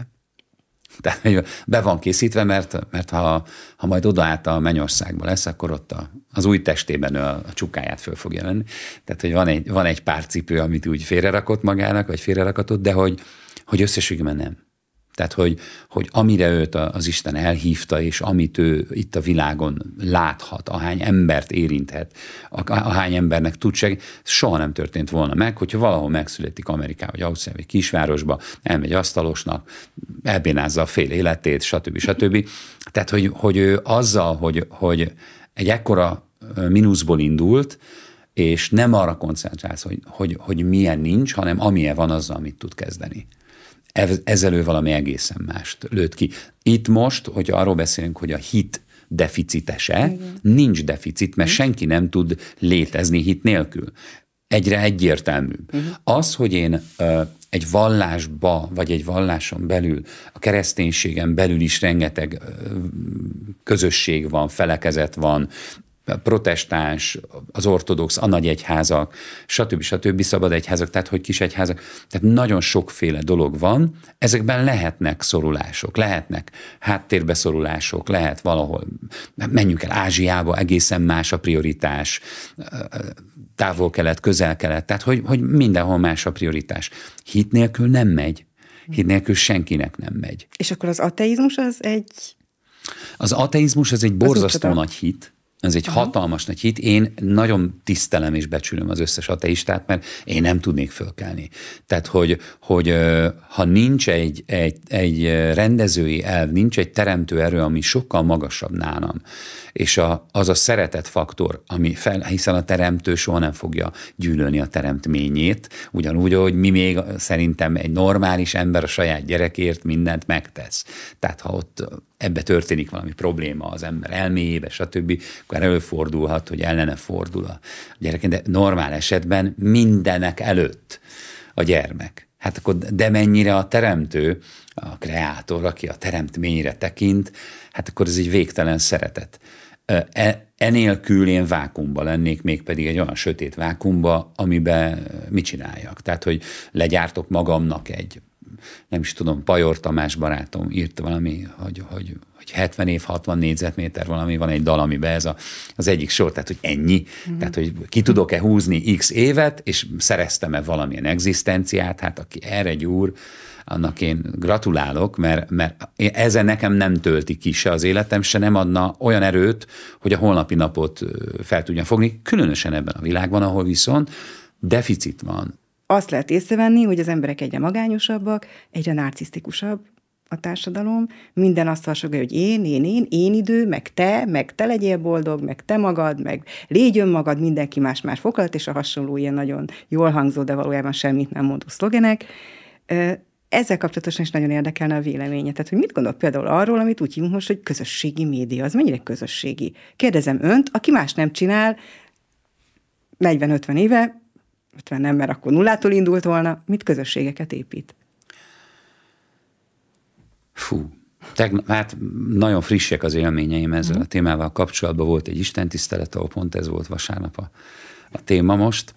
Tehát be van készítve, mert, mert ha, ha majd odaállt a Mennyországba lesz, akkor ott a, az új testében a, a csukáját föl fog jelenni. Tehát, hogy van egy, van egy pár cipő, amit úgy félrerakott magának, vagy félrerakatott, de hogy, hogy összességben nem. Tehát, hogy, hogy amire őt az Isten elhívta, és amit ő itt a világon láthat, ahány embert érinthet, ahány embernek tud segíteni, soha nem történt volna meg, hogyha valahol megszületik Amerikában, vagy Ausztriában, vagy kisvárosba, elmegy asztalosnak, elbénázza a fél életét, stb. stb. Tehát, hogy, hogy ő azzal, hogy, hogy egy ekkora mínuszból indult, és nem arra koncentrálsz, hogy, hogy, hogy milyen nincs, hanem amilyen van, azzal, amit tud kezdeni. Ezelő valami egészen mást lőtt ki. Itt most, hogyha arról beszélünk, hogy a hit deficitese, igen, nincs deficit, mert igen, senki nem tud létezni hit nélkül. Egyre egyértelműbb. Igen. Az, hogy én ö, egy vallásba, vagy egy valláson belül, a kereszténységen belül is rengeteg ö, közösség van, felekezet van, protestáns, az ortodox, a nagy egyházak, stb. stb. Szabad egyházak, tehát hogy kis egyházak, tehát nagyon sokféle dolog van, ezekben lehetnek szorulások, lehetnek háttérbeszorulások, lehet valahol, menjünk el Ázsiába, egészen más a prioritás, távol-kelet, közel-kelet, tehát hogy, hogy mindenhol más a prioritás. Hit nélkül nem megy, hit nélkül senkinek nem megy. És akkor az ateizmus az egy... Az ateizmus az egy borzasztó az nagy hit, ez egy aha, hatalmas nagy hit. Én nagyon tisztelem és becsülöm az összes ateistát, mert én nem tudnék fölkelni. Tehát, hogy, hogy ha nincs egy, egy, egy rendezői elv, nincs egy teremtő erő, ami sokkal magasabb nálam, és a, az a szeretet faktor, ami fel, hiszen a teremtő soha nem fogja gyűlölni a teremtményét, ugyanúgy, hogy mi még szerintem egy normális ember a saját gyerekért mindent megtesz. Tehát, ha ott ebbe történik valami probléma az ember elméjébe, stb., akkor előfordulhat, hogy ellene fordul a gyerek, de normál esetben mindenek előtt a gyermek. Hát akkor de mennyire a teremtő, a kreátor, aki a teremtményre tekint, hát akkor ez egy végtelen szeretet. Enélkül én vákumba lennék, mégpedig egy olyan sötét vákumba, amiben mit csináljak? Tehát, hogy legyártok magamnak egy, nem is tudom, Pajor Tamás barátom írt valami, hogy, hogy, hogy hetven év, hatvan négyzetméter valami, van egy dal, amiben ez a, az egyik sor, tehát hogy ennyi, mm-hmm. tehát hogy ki tudok-e húzni x évet, és szereztem-e valamilyen egzisztenciát, hát aki erre gyúr, annak én gratulálok, mert, mert ezen nekem nem tölti ki se az életem, se nem adna olyan erőt, hogy a holnapi napot fel tudjam fogni, különösen ebben a világban, ahol viszont deficit van. Azt lehet észrevenni, hogy az emberek egyre magányosabbak, egyre narcisztikusabb a társadalom, minden azt harsogja, hogy én, én, én, én idő, meg te, meg te legyél boldog, meg te magad, meg légy önmagad, mindenki más már foglalt, és a hasonló ilyen nagyon jól hangzó, de valójában semmit nem mondó szlogenek. Ezzel kapcsolatosan is nagyon érdekelne a véleménye. Tehát, hogy mit gondol például arról, amit úgy hívunk most, hogy közösségi média, az mennyire közösségi? Kérdezem önt, aki más nem csinál negyven-ötven éve, ötven nem, mert akkor nullától indult volna, mit közösségeket épít? Fú, Tegnap, hát nagyon frissek az élményeim ezzel mm. a témával kapcsolatban. Volt egy istentisztelet, ahol pont ez volt vasárnap a, a téma most,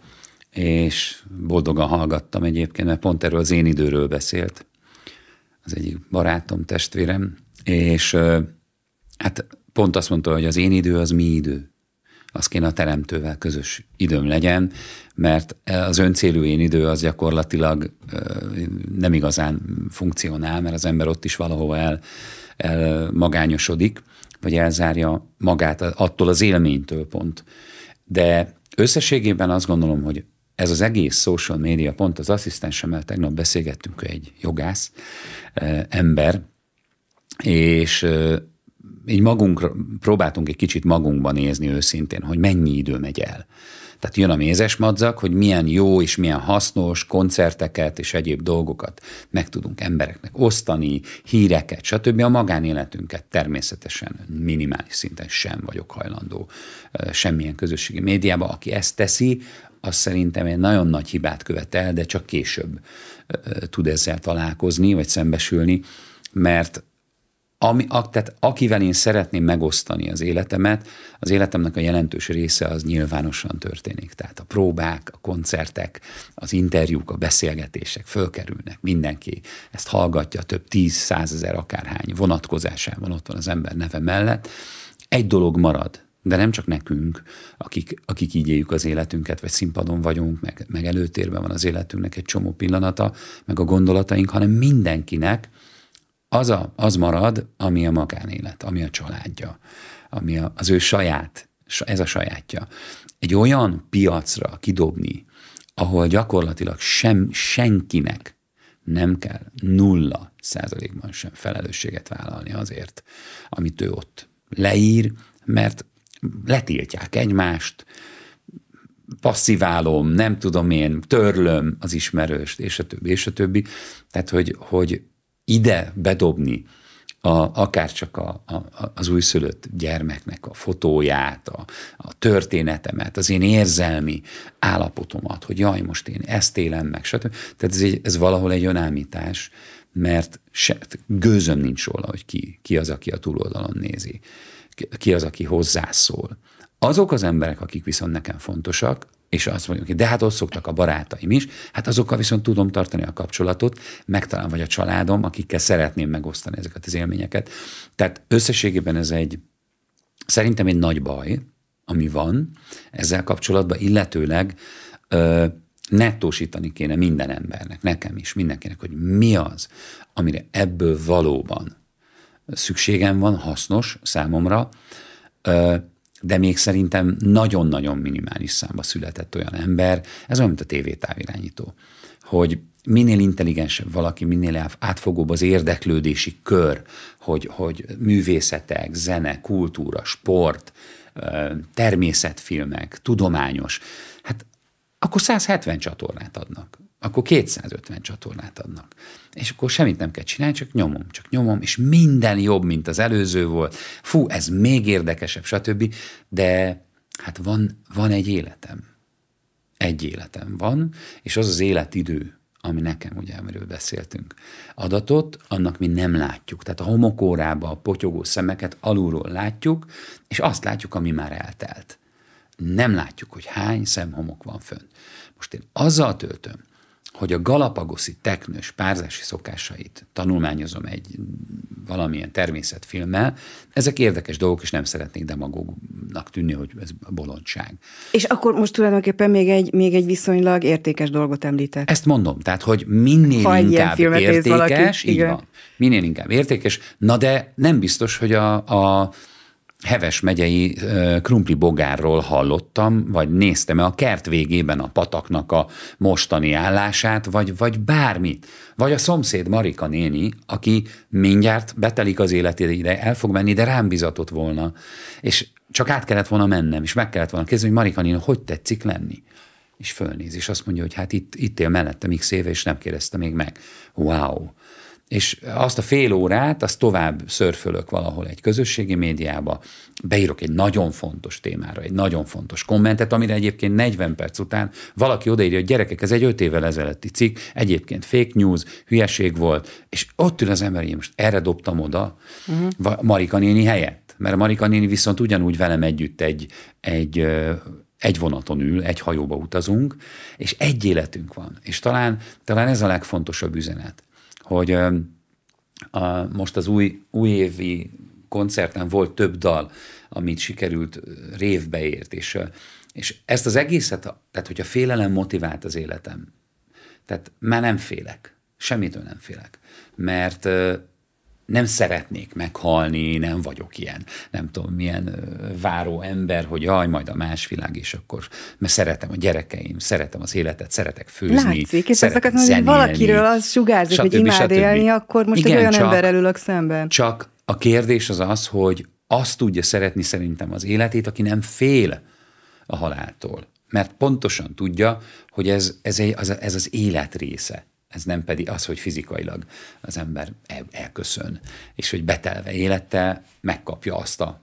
és boldogan hallgattam egyébként, mert pont erről az én időről beszélt az egyik barátom, testvérem, és hát pont azt mondta, hogy az én idő az mi idő. Az kéne a teremtővel közös időm legyen, mert az öncélű én idő az gyakorlatilag nem igazán funkcionál, mert az ember ott is valahova el, el magányosodik, vagy elzárja magát attól az élménytől pont. De összességében azt gondolom, hogy ez az egész social media, pont az asszisztensemmel tegnap beszélgettünk, egy jogász ember, és így magunkra, próbáltunk egy kicsit magunkban nézni őszintén, hogy mennyi idő megy el. Tehát jön a mézes madzag, hogy milyen jó és milyen hasznos koncerteket és egyéb dolgokat meg tudunk embereknek osztani, híreket, stb. A magánéletünket természetesen minimális szinten sem vagyok hajlandó semmilyen közösségi médiában. Aki ezt teszi, az szerintem egy nagyon nagy hibát követel, de csak később tud ezzel találkozni, vagy szembesülni, mert Ami, tehát akivel én szeretném megosztani az életemet, az életemnek a jelentős része az nyilvánosan történik. Tehát a próbák, a koncertek, az interjúk, a beszélgetések fölkerülnek. Mindenki ezt hallgatja, több tíz, százezer akárhány vonatkozásában ott van az ember neve mellett. Egy dolog marad, de nem csak nekünk, akik, akik így éljük az életünket, vagy színpadon vagyunk, meg, meg előtérben van az életünknek egy csomó pillanata, meg a gondolataink, hanem mindenkinek, Az, a, az marad, ami a magánélet, ami a családja, ami a, az ő saját, ez a sajátja. Egy olyan piacra kidobni, ahol gyakorlatilag sem, senkinek nem kell nulla százalékban sem felelősséget vállalni azért, amit ő ott leír, mert letiltják egymást, passziválom, nem tudom én, törlöm az ismerőst, és a többi, és a többi. Tehát, hogy, hogy ide bedobni a, akár csak a, a, az újszülött gyermeknek a fotóját, a, a történetemet, az én érzelmi állapotomat, hogy jaj, most én ezt élem meg, stb. Tehát ez, egy, ez valahol egy önállítás, mert se, gőzöm nincs róla, hogy ki, ki az, aki a túloldalon nézi, ki az, aki hozzászól. Azok az emberek, akik viszont nekem fontosak, és azt mondjuk, hogy de hát ott szoktak a barátaim is, hát azokkal viszont tudom tartani a kapcsolatot, megtalán vagy a családom, akikkel szeretném megosztani ezeket az élményeket. Tehát összességében ez egy, szerintem egy nagy baj, ami van ezzel kapcsolatban, illetőleg ö, nettósítani kéne minden embernek, nekem is, mindenkinek, hogy mi az, amire ebből valóban szükségem van, hasznos számomra, ö, de még szerintem nagyon-nagyon minimális számba született olyan ember, ez olyan, mint a tévétávirányító, hogy minél intelligensebb valaki, minél átfogóbb az érdeklődési kör, hogy, hogy művészetek, zene, kultúra, sport, természetfilmek, tudományos, hát akkor száz hetven csatornát adnak, akkor kétszázötven csatornát adnak. És akkor semmit nem kell csinálni, csak nyomom, csak nyomom, és minden jobb, mint az előző volt. Fú, ez még érdekesebb, stb. De hát van, van egy életem. Egy életem van, és az az életidő, ami nekem, ugye, amiről beszéltünk. Adatot, annak mi nem látjuk. Tehát a homokórába a potyogó szemeket alulról látjuk, és azt látjuk, ami már eltelt. Nem látjuk, hogy hány szemhomok van fönn. Most én azzal töltöm, hogy a galapagoszi teknős párzási szokásait tanulmányozom egy valamilyen természetfilmmel, ezek érdekes dolgok, és nem szeretnék demagógnak tűnni, hogy ez bolondság. És akkor most tulajdonképpen még egy, még egy viszonylag értékes dolgot említett. Ezt mondom, tehát, hogy minél inkább értékes, így van, minél inkább értékes, na de nem biztos, hogy a... a Heves megyei krumpli bogárról hallottam, vagy néztem-e a kert végében a pataknak a mostani állását, vagy, vagy bármit. Vagy a szomszéd Marika néni, aki mindjárt betelik az életére, el fog menni, de rám bizatott volna. És csak át kellett volna mennem, és meg kellett volna kérdezni, hogy Marika néni, hogy tetszik lenni? És fölnéz, és azt mondja, hogy hát itt, itt él mellettem x éve, és nem kérdezte még meg. Wow! és azt a fél órát, azt tovább szörfölök valahol egy közösségi médiába, beírok egy nagyon fontos témára, egy nagyon fontos kommentet, amire egyébként negyven perc után valaki odaírja, hogy gyerekek, ez egy öt évvel ezelőtti cikk, egyébként fake news, hülyeség volt, és ott ül az ember, most erre dobtam oda uh-huh. Marika néni helyett, mert Marika néni viszont ugyanúgy velem együtt egy, egy egy vonaton ül, egy hajóba utazunk, és egy életünk van. És talán, talán ez a legfontosabb üzenet, hogy ö, a, most az új, újévi koncerten volt több dal, amit sikerült révbe ért, és, és ezt az egészet, tehát hogy a félelem motivált az életem, tehát már nem félek, semmitől nem félek, mert ö, nem szeretnék meghalni, nem vagyok ilyen, nem tudom, milyen váró ember, hogy jaj, majd a más világ, és akkor, mert szeretem a gyerekeim, szeretem az életet, szeretek főzni, látszik, és szeretem ezeket, zenélni. Hogy valakiről az sugárzik, hogy imád élni, akkor most igen, egy olyan csak, emberrel ülök szemben. Csak a kérdés az az, hogy azt tudja szeretni szerintem az életét, aki nem fél a haláltól. Mert pontosan tudja, hogy ez, ez, egy, az, ez az élet része. Ez nem pedig az, hogy fizikailag az ember el- elköszön, és hogy betelve élettel megkapja azt a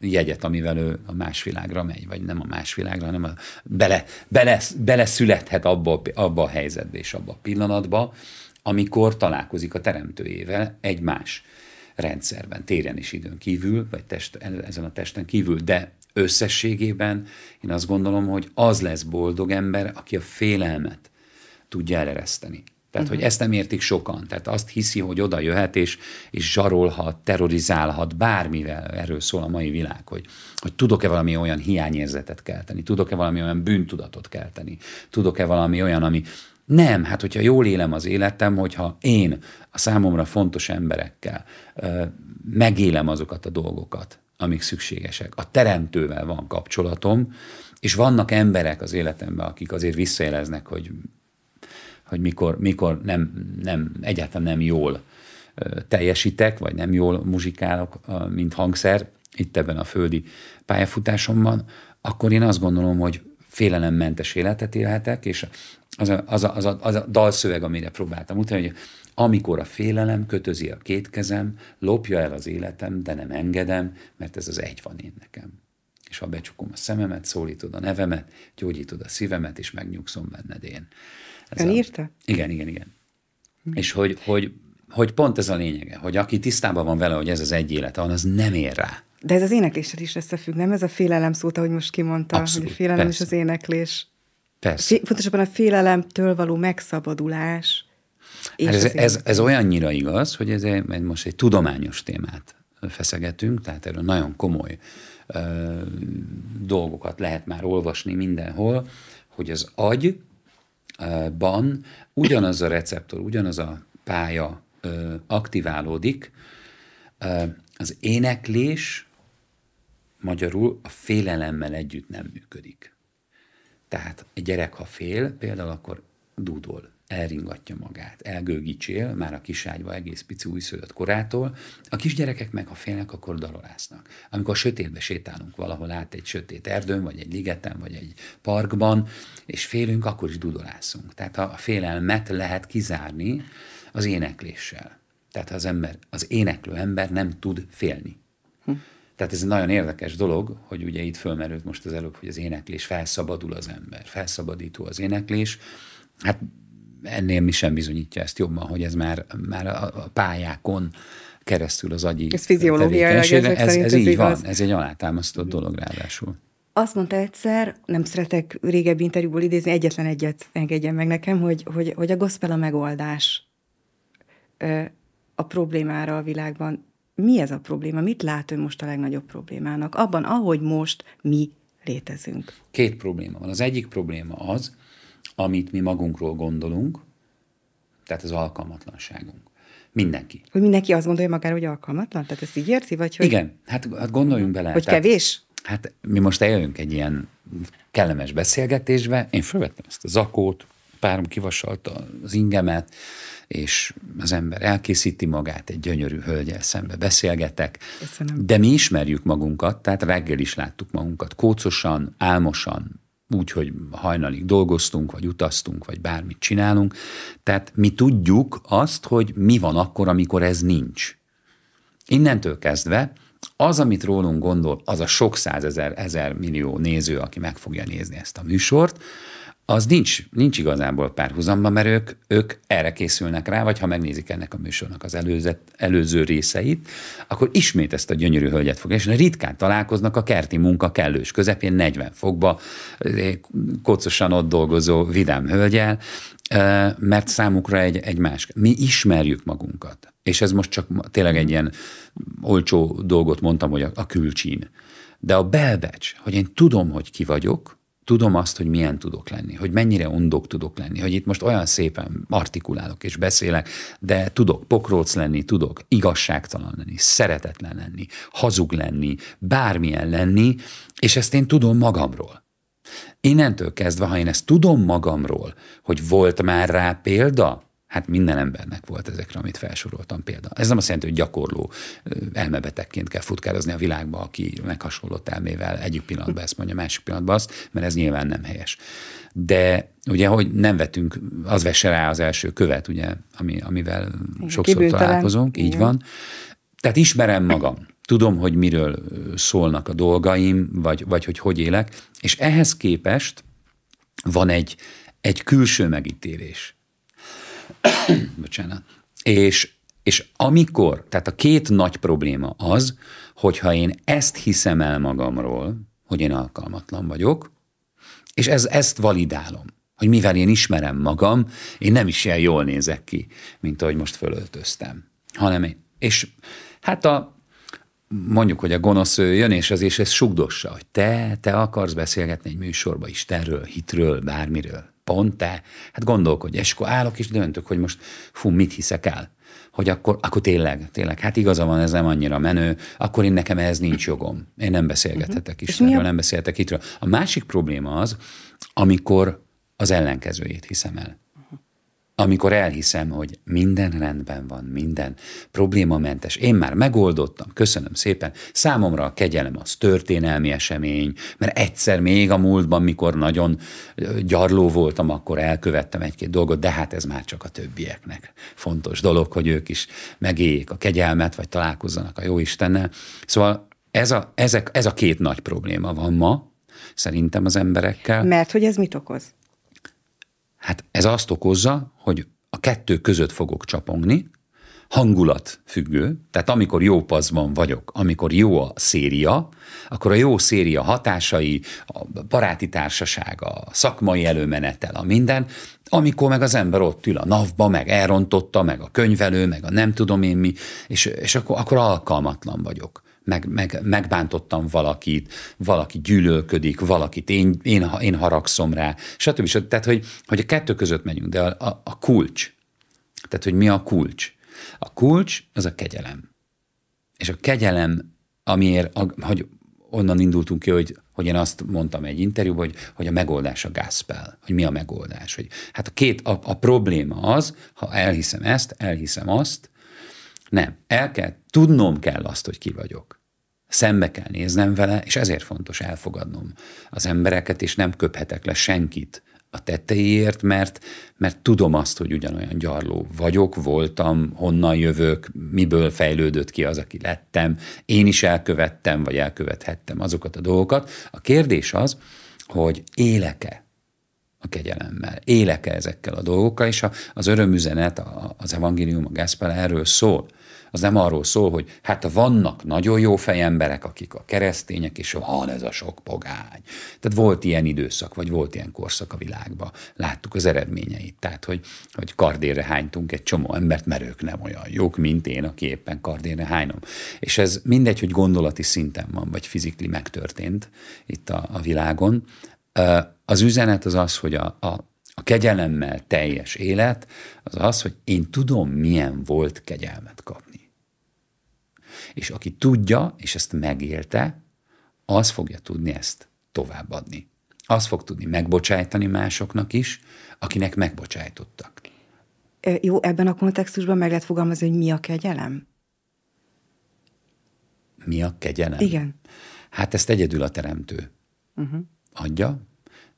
jegyet, amivel ő a más világra megy, vagy nem a más világra, hanem a bele, bele, bele születhet abba, abba a helyzetbe és abba a pillanatba, amikor találkozik a teremtőjével egy más rendszerben, téren és időn kívül, vagy test, ezen a testen kívül, de összességében én azt gondolom, hogy az lesz boldog ember, aki a félelmet tudja elereszteni. Tehát, uh-huh. hogy ezt nem értik sokan. Tehát azt hiszi, hogy oda jöhet, és, és zsarolhat, terrorizálhat, bármivel, erről szól a mai világ, hogy, hogy tudok-e valami olyan hiányérzetet kelteni, tudok-e valami olyan bűntudatot kelteni, tudok-e valami olyan, ami... Nem, hát hogyha jól élem az életem, hogyha én a számomra fontos emberekkel euh, megélem azokat a dolgokat, amik szükségesek. A teremtővel van kapcsolatom, és vannak emberek az életemben, akik azért visszajeleznek, hogy hogy mikor, mikor nem, nem, egyáltalán nem jól teljesítek, vagy nem jól muzsikálok, mint hangszer itt ebben a földi pályafutásomban, akkor én azt gondolom, hogy félelemmentes életet élhetek, és az a, az a, az a, az a dalszöveg, amire próbáltam utána, hogy amikor a félelem kötözi a két kezem, lopja el az életem, de nem engedem, mert ez az egy van én nekem. És ha becsukom a szememet, szólítod a nevemet, gyógyítod a szívemet, és megnyugszom benned én. Ön írta? A... Igen, igen, igen. Hm. És hogy, hogy, hogy pont ez a lényege, hogy aki tisztában van vele, hogy ez az egy élet, az nem ér rá. De ez az énekléssel is összefügg, nem? Ez a félelem szót, ahogy most kimondta, abszolút, hogy a félelem persze. És az éneklés. Persze. F- pontosabban a félelemtől való megszabadulás. Hát ez, ez, ez olyannyira igaz, hogy ez egy, most egy tudományos témát feszegetünk, tehát erről nagyon komoly ö, dolgokat lehet már olvasni mindenhol, hogy az agy, ban ugyanaz a receptor, ugyanaz a pálya ö, aktiválódik. Ö, az éneklés magyarul a félelemmel együtt nem működik. Tehát egy gyerek, ha fél, például akkor dúdol, elringatja magát, elgőgicsél, már a kiságyba egész pici újszülött korától. A kisgyerekek meg, ha félnek, akkor dalolásznak. Amikor sötétbe sétálunk valahol át egy sötét erdőn, vagy egy ligeten, vagy egy parkban, és félünk, akkor is dudolászunk. Tehát a félelmet lehet kizárni az énekléssel. Tehát az ember, az éneklő ember nem tud félni. Hm. Tehát ez egy nagyon érdekes dolog, hogy ugye itt fölmerült most az előbb, hogy az éneklés felszabadul az ember, felszabadító az éneklés. Hát ennél mi sem bizonyítja ezt jobban, hogy ez már, már a pályákon keresztül az agyi tevékenységre. Ez, ez így igaz. Van, ez egy alátámasztott dolog ráadásul. Azt mondta egyszer, nem szeretek régebbi interjúból idézni, egyetlen egyet engedjen meg nekem, hogy, hogy, hogy a gospel a megoldás a problémára a világban. Mi ez a probléma? Mit lát ön most a legnagyobb problémának? Abban, ahogy most mi létezünk. Két probléma van. Az egyik probléma az, amit mi magunkról gondolunk, tehát az alkalmatlanságunk. Mindenki. Hogy mindenki azt gondolja magára, hogy alkalmatlan? Tehát ezt így érti? Vagy hogy... Igen, hát, hát gondoljunk bele. Hogy tehát, kevés? Hát mi most eljövünk egy ilyen kellemes beszélgetésbe, én felvettem ezt a zakót, párom kivasalta az ingemet, és az ember elkészíti magát, egy gyönyörű hölgyel szembe beszélgetek. Köszönöm. De mi ismerjük magunkat, tehát reggel is láttuk magunkat kócosan, álmosan, úgy, hogy hajnalig dolgoztunk, vagy utaztunk, vagy bármit csinálunk. Tehát mi tudjuk azt, hogy mi van akkor, amikor ez nincs. Innentől kezdve az, amit rólunk gondol, az a sok százezer, ezer millió néző, aki meg fogja nézni ezt a műsort, az nincs, nincs igazából párhuzamban, mert ők, ők erre készülnek rá, vagy ha megnézik ennek a műsornak az előzet, előző részeit, akkor ismét ezt a gyönyörű hölgyet fogja, és ritkán találkoznak a kerti munka kellős közepén, negyven fokba, kocosan ott dolgozó vidám hölgyel, mert számukra egy, egy más. Mi ismerjük magunkat, és ez most csak tényleg egy ilyen olcsó dolgot mondtam, hogy a, a külcsín. De a belbecs, hogy én tudom, hogy ki vagyok, tudom azt, hogy milyen tudok lenni, hogy mennyire undok tudok lenni, hogy itt most olyan szépen artikulálok és beszélek, de tudok pokróc lenni, tudok igazságtalan lenni, szeretetlen lenni, hazug lenni, bármilyen lenni, és ezt én tudom magamról. Innentől kezdve, ha én ezt tudom magamról, hogy volt már rá példa, hát minden embernek volt ezekre, amit felsoroltam példa. Ez nem azt jelenti, hogy gyakorló elmebetegként kell futkározni a világba, aki meghasonlott elmével egyik pillanatban ezt mondja, másik pillanatban azt, mert ez nyilván nem helyes. De ugye, hogy nem vetünk, az vesse rá az első követ, ugye, ami, amivel igen, sokszor találkozunk, így igen. Van. Tehát ismerem magam, tudom, hogy miről szólnak a dolgaim, vagy, vagy hogy hogy élek, és ehhez képest van egy, egy külső megítélés. Bocsánat. És, és amikor, tehát a két nagy probléma az, hogyha én ezt hiszem el magamról, hogy én alkalmatlan vagyok, és ez, ezt validálom, hogy mivel én ismerem magam, én nem is ilyen jól nézek ki, mint ahogy most fölöltöztem, hanem én. És hát a, mondjuk, hogy a gonosz jön, és az és ez sugdossa, hogy te, te akarsz beszélgetni egy műsorba Istenről, hitről, bármiről. Pont te, hát gondolkodj, és akkor állok és döntök, hogy most fú, mit hiszek el? Hogy akkor, akkor tényleg, tényleg, hát igaza van, ez nem annyira menő, akkor én nekem ehhez nincs jogom. Én nem beszélgethetek uh-huh. Istenről, nem beszélhetek hitről. A másik probléma az, amikor az ellenkezőjét hiszem el. Amikor elhiszem, hogy minden rendben van, minden problémamentes, én már megoldottam, köszönöm szépen, számomra a kegyelem az történelmi esemény, mert egyszer még a múltban, mikor nagyon gyarló voltam, akkor elkövettem egy-két dolgot, de hát ez már csak a többieknek fontos dolog, hogy ők is megéljék a kegyelmet, vagy találkozzanak a Jóistennel. Szóval ez a, ezek, ez a két nagy probléma van ma, szerintem az emberekkel. Mert hogy ez mit okoz? Hát ez azt okozza, hogy a kettő között fogok csapongni, hangulat függő, tehát amikor jó paszban vagyok, amikor jó a széria, akkor a jó széria hatásai, a baráti társaság, a szakmai előmenetel, a minden, amikor meg az ember ott ül a navba, meg elrontotta, meg a könyvelő, meg a nem tudom én mi, és, és akkor, akkor alkalmatlan vagyok. Meg, meg, megbántottam valakit, valaki gyűlölködik, valakit én, én, én haragszom rá, stb. stb. Tehát, hogy, hogy a kettő között megyünk, de a, a, a kulcs, tehát, hogy mi a kulcs? A kulcs az a kegyelem. És a kegyelem, amiért, a, hogy onnan indultunk ki, hogy, hogy én azt mondtam egy interjúban, hogy, hogy a megoldás a gospel, hogy mi a megoldás. Hogy, hát a két, a, a probléma az, ha elhiszem ezt, elhiszem azt, nem, el kell, tudnom kell azt, hogy ki vagyok. Szembe kell néznem vele, és ezért fontos elfogadnom az embereket, és nem köphetek le senkit a tetteiért, mert, mert tudom azt, hogy ugyanolyan gyarló vagyok, voltam, honnan jövök, miből fejlődött ki az, aki lettem, én is elkövettem, vagy elkövethettem azokat a dolgokat. A kérdés az, hogy élek-e a kegyelemmel, élek-e ezekkel a dolgokkal, és az örömüzenet, az evangélium, a gospel erről szól. Az nem arról szól, hogy hát vannak nagyon jó fejemberek, akik a keresztények, és van ez a sok pogány. Tehát volt ilyen időszak, vagy volt ilyen korszak a világban. Láttuk az eredményeit. Tehát, hogy, hogy kardérre hánytunk egy csomó embert, mert ők nem olyan jók, mint én, aki éppen kardérre hányom. És ez mindegy, hogy gondolati szinten van, vagy fizikli megtörtént itt a, a világon. Az üzenet az az, hogy a, a, a kegyelemmel teljes élet, az az, hogy én tudom, milyen volt kegyelmet kapni. És aki tudja, és ezt megélte, az fogja tudni ezt továbbadni. Az fog tudni megbocsájtani másoknak is, akinek megbocsájtottak. Jó, ebben a kontextusban meg lehet fogalmazni, hogy mi a kegyelem? Mi a kegyelem? Igen. Hát ezt egyedül a teremtő uh-huh. adja,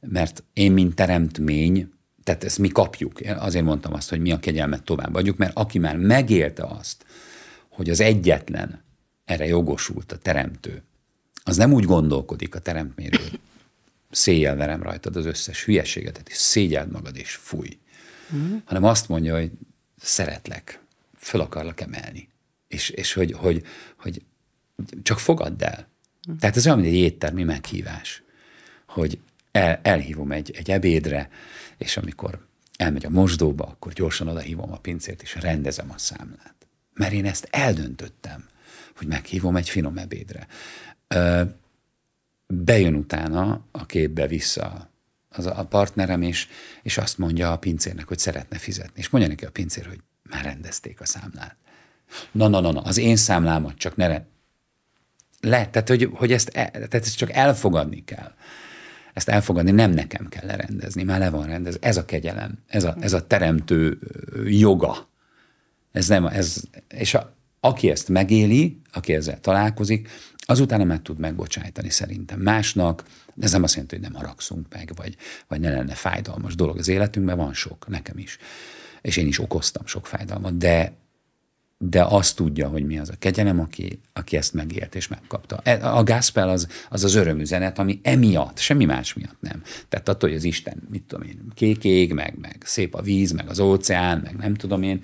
mert én, mint teremtmény, tehát ezt mi kapjuk. Én azért mondtam azt, hogy mi a kegyelmet továbbadjuk, mert aki már megélte azt, hogy az egyetlen erre jogosult a teremtő, az nem úgy gondolkodik a teremtményről, széjjel verem rajtad az összes hülyeségedet, és szégyeld magad, és fúj. Mm. Hanem azt mondja, hogy szeretlek, föl akarlak emelni. És, és hogy, hogy, hogy csak fogadd el. Mm. Tehát ez olyan, mint egy éttermi meghívás, hogy el, elhívom egy, egy ebédre, és amikor elmegy a mosdóba, akkor gyorsan odahívom a pincért, és rendezem a számlát. Mert én ezt eldöntöttem, hogy meghívom egy finom ebédre. Bejön utána a képbe vissza az a partnerem, és, és azt mondja a pincérnek, hogy szeretne fizetni. És mondja neki a pincér, hogy már rendezték a számlát. Na, na, na, na az én számlámat csak ne re... le, tehát hogy, hogy ezt, el, tehát ezt csak elfogadni kell. Ezt elfogadni nem nekem kell lerendezni, már le van rendez. Ez a kegyelem, ez a, ez a teremtő joga. Ez nem, ez, és a, aki ezt megéli, aki ezzel találkozik, azután meg tud megbocsájtani szerintem másnak. Ez nem azt jelenti, hogy nem haragszunk meg, vagy, vagy ne lenne fájdalmas dolog az életünkben, van sok, nekem is. És én is okoztam sok fájdalmat, de, de azt tudja, hogy mi az a kegyelem, aki, aki ezt megélt és megkapta. A gospel az, az az örömüzenet, ami emiatt, semmi más miatt nem. Tehát attól, hogy az Isten, mit tudom én, kék ég, meg, meg szép a víz, meg az óceán, meg nem tudom én,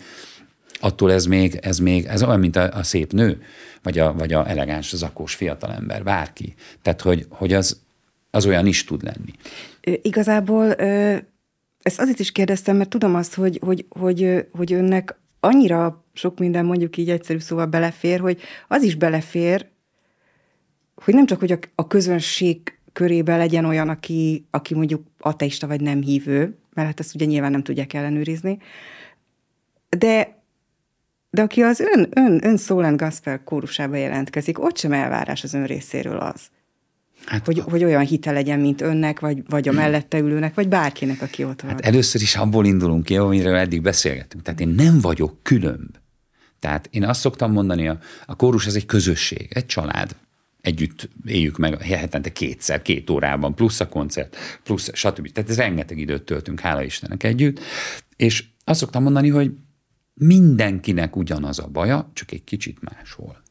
attól ez még, ez még, ez olyan, mint a, a szép nő, vagy a, vagy a elegáns, zakós fiatalember, bárki. Tehát, hogy, hogy az, az olyan is tud lenni. Igazából ezt azért is kérdeztem, mert tudom azt, hogy, hogy, hogy, hogy önnek annyira sok minden, mondjuk így egyszerű szóval belefér, hogy az is belefér, hogy nem csak, hogy a, a közönség körében legyen olyan, aki, aki mondjuk ateista vagy nem hívő, mert hát ezt ugye nyilván nem tudják ellenőrizni, de De aki az ön, ön, ön soul and gospel kórusába jelentkezik, ott sem elvárás az ön részéről az. Hát, hogy, a... hogy olyan hite legyen, mint önnek, vagy, vagy a mellette ülőnek, vagy bárkinek, aki ott van. Hát először is abból indulunk ki, amiről eddig beszélgettünk. Tehát én nem vagyok különb. Tehát én azt szoktam mondani, a, a kórus az egy közösség, egy család. Együtt éljük meg hetente kétszer, két órában, plusz a koncert, plusz stb. Tehát ez rengeteg időt töltünk, hála Istennek együtt. És azt szoktam mondani, hogy mindenkinek ugyanaz a baja, csak egy kicsit máshol.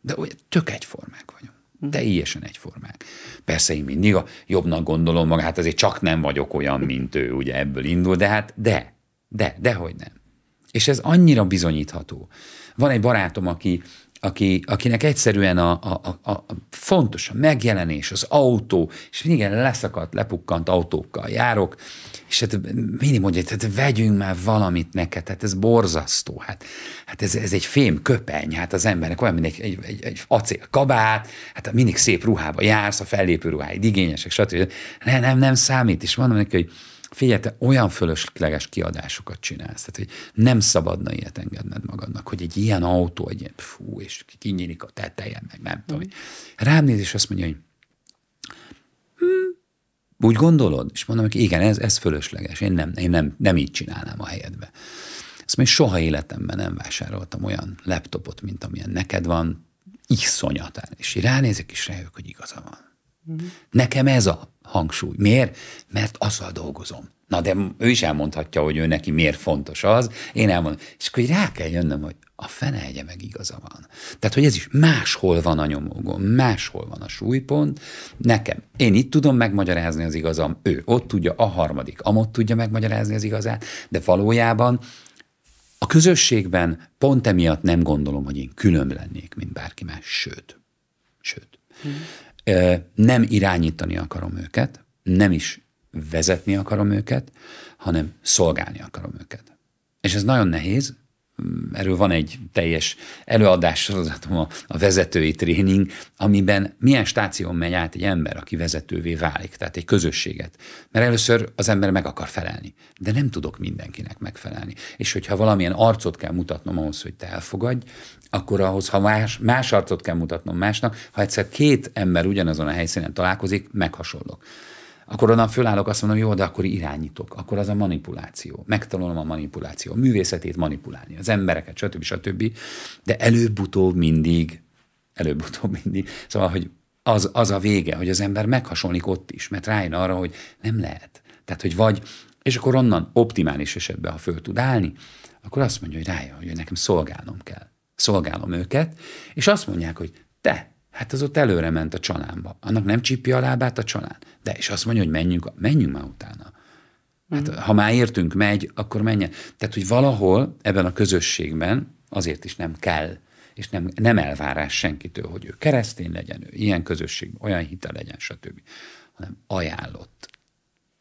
De olyan tök egyformák vagyunk. Teljesen egyformák. Persze én mindig a jobbnak gondolom magát, hát azért csak nem vagyok olyan, mint ő, ugye ebből indul, de hát de, de, dehogy nem. És ez annyira bizonyítható. Van egy barátom, aki, aki, akinek egyszerűen a, a, a, a fontos a megjelenés, az autó, és mindig leszakadt, lepukkant autókkal járok, és hát mindig mondja, hogy vegyünk már valamit neked, hát ez borzasztó, hát, hát ez, ez egy fém köpeny, hát az embernek olyan, mint egy, egy, egy, egy acélkabát, hát mindig szép ruhába jársz, a fellépő ruháid igényesek, stb. Nem, nem, nem számít, és mondom neki, hogy figyelj, te olyan fölösleges kiadásokat csinálsz, tehát hogy nem szabadna ilyet engedned magadnak, hogy egy ilyen autó, egy ilyen, fú, és kinyílik a teteje, meg nem tudom. Rám néz, és azt mondja, hogy úgy gondolod? És mondom, hogy igen, ez, ez fölösleges, én, nem, én nem, nem így csinálnám a helyedbe. Azt mondja, soha életemben nem vásároltam olyan laptopot, mint amilyen neked van, iszonyatán. És ránézek, és rájövök, hogy igaza van. Mm. Nekem ez a hangsúly. Miért? Mert azzal dolgozom. Na, de ő is elmondhatja, hogy ő neki miért fontos az, én elmondom. És akkor rá kell jönnöm, hogy a fene egye meg igaza van. Tehát, hogy ez is máshol van a nyomógon, máshol van a súlypont. Nekem. Én itt tudom megmagyarázni az igazam, ő ott tudja, a harmadik amott tudja megmagyarázni az igazát, de valójában a közösségben pont emiatt nem gondolom, hogy én különb lennék, mint bárki más, sőt. Sőt. Mm. Nem irányítani akarom őket, nem is vezetni akarom őket, hanem szolgálni akarom őket. És ez nagyon nehéz, erről van egy teljes előadás sorozatom, a, a vezetői tréning, amiben milyen stáción megy át egy ember, aki vezetővé válik, tehát egy közösséget. Mert először az ember meg akar felelni, de nem tudok mindenkinek megfelelni. És hogyha valamilyen arcot kell mutatnom ahhoz, hogy te elfogadj, akkor ahhoz, ha más, más arcot kell mutatnom másnak, ha egyszer két ember ugyanazon a helyszínen találkozik, meghasonlok. Akkor onnan fölállok, azt mondom, jó, de akkor irányítok, akkor az a manipuláció. Megtanulom a manipuláció, a művészetét manipulálni, az embereket, stb. Stb. De előbb-utóbb mindig, előbb-utóbb mindig, szóval, hogy az, az a vége, hogy az ember meghasonlik ott is, mert rájön arra, hogy nem lehet. Tehát, hogy vagy, és akkor onnan optimális esetben, ha föl tud állni, akkor azt mondja, hogy rájön, hogy nekem szolgálnom kell. Szolgálom őket, és azt mondják, hogy te, hát az ott előre ment a csalánba. Annak nem csípja a lábát a csalán. De, és azt mondja, hogy menjünk, menjünk már utána. Hát, mm. ha már értünk, megy, akkor menjen. Tehát, hogy valahol ebben a közösségben azért is nem kell, és nem, nem elvárás senkitől, hogy ő keresztény legyen, ő ilyen közösségben, olyan hite legyen, stb. Hanem ajánlott.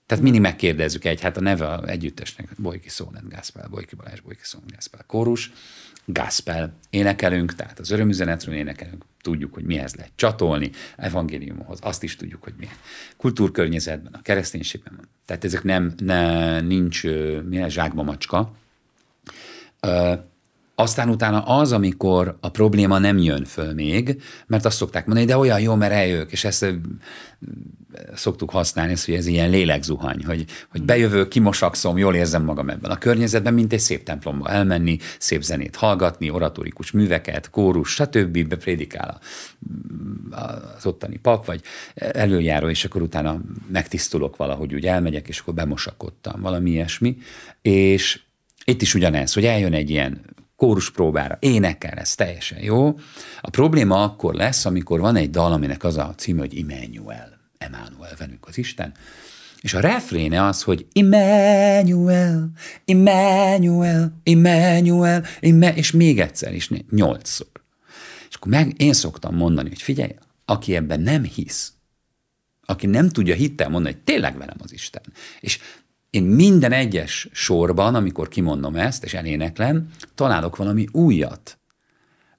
Tehát mindig megkérdezzük egy, hát a neve a együttesnek, Bolyki Szólent Gászpál, Bolyki Balázs, Bolyki Szólent Gászpál, kórus, Gászpál, énekelünk, tehát az örömüzenetről énekelünk, tudjuk, hogy mihez lehet csatolni, evangéliumhoz, azt is tudjuk, hogy milyen kultúrkörnyezetben, a kereszténységben van. Tehát ezek nem, ne, nincs milyen zsákba macska. Ö, aztán utána az, amikor a probléma nem jön föl még, mert azt szokták mondani, de olyan jó, mert eljövök, és ezt szoktuk használni, hogy ez ilyen lélekzuhany, hogy, hogy bejövök, kimosakszom, jól érzem magam ebben a környezetben, mint egy szép templomba elmenni, szép zenét hallgatni, oratórikus műveket, kórus, stb. Beprédikál az ottani pap, vagy előjáró, és akkor utána megtisztulok valahogy, úgy elmegyek, és akkor bemosakodtam, valami ilyesmi. És itt is ugyanez, hogy eljön egy ilyen kóruspróbára, énekel, ez teljesen jó. A probléma akkor lesz, amikor van egy dal, aminek az a címe, hogy Immanuel, Emmanuel, velünk az Isten, és a refréne az, hogy Immanuel, Immanuel, Immanuel, Immanuel, és még egyszer is, nyolcszor. És akkor meg én szoktam mondani, hogy figyelj, aki ebben nem hisz, aki nem tudja hittel mondani, hogy tényleg velem az Isten, és én minden egyes sorban, amikor kimondom ezt, és eléneklem, találok valami újat,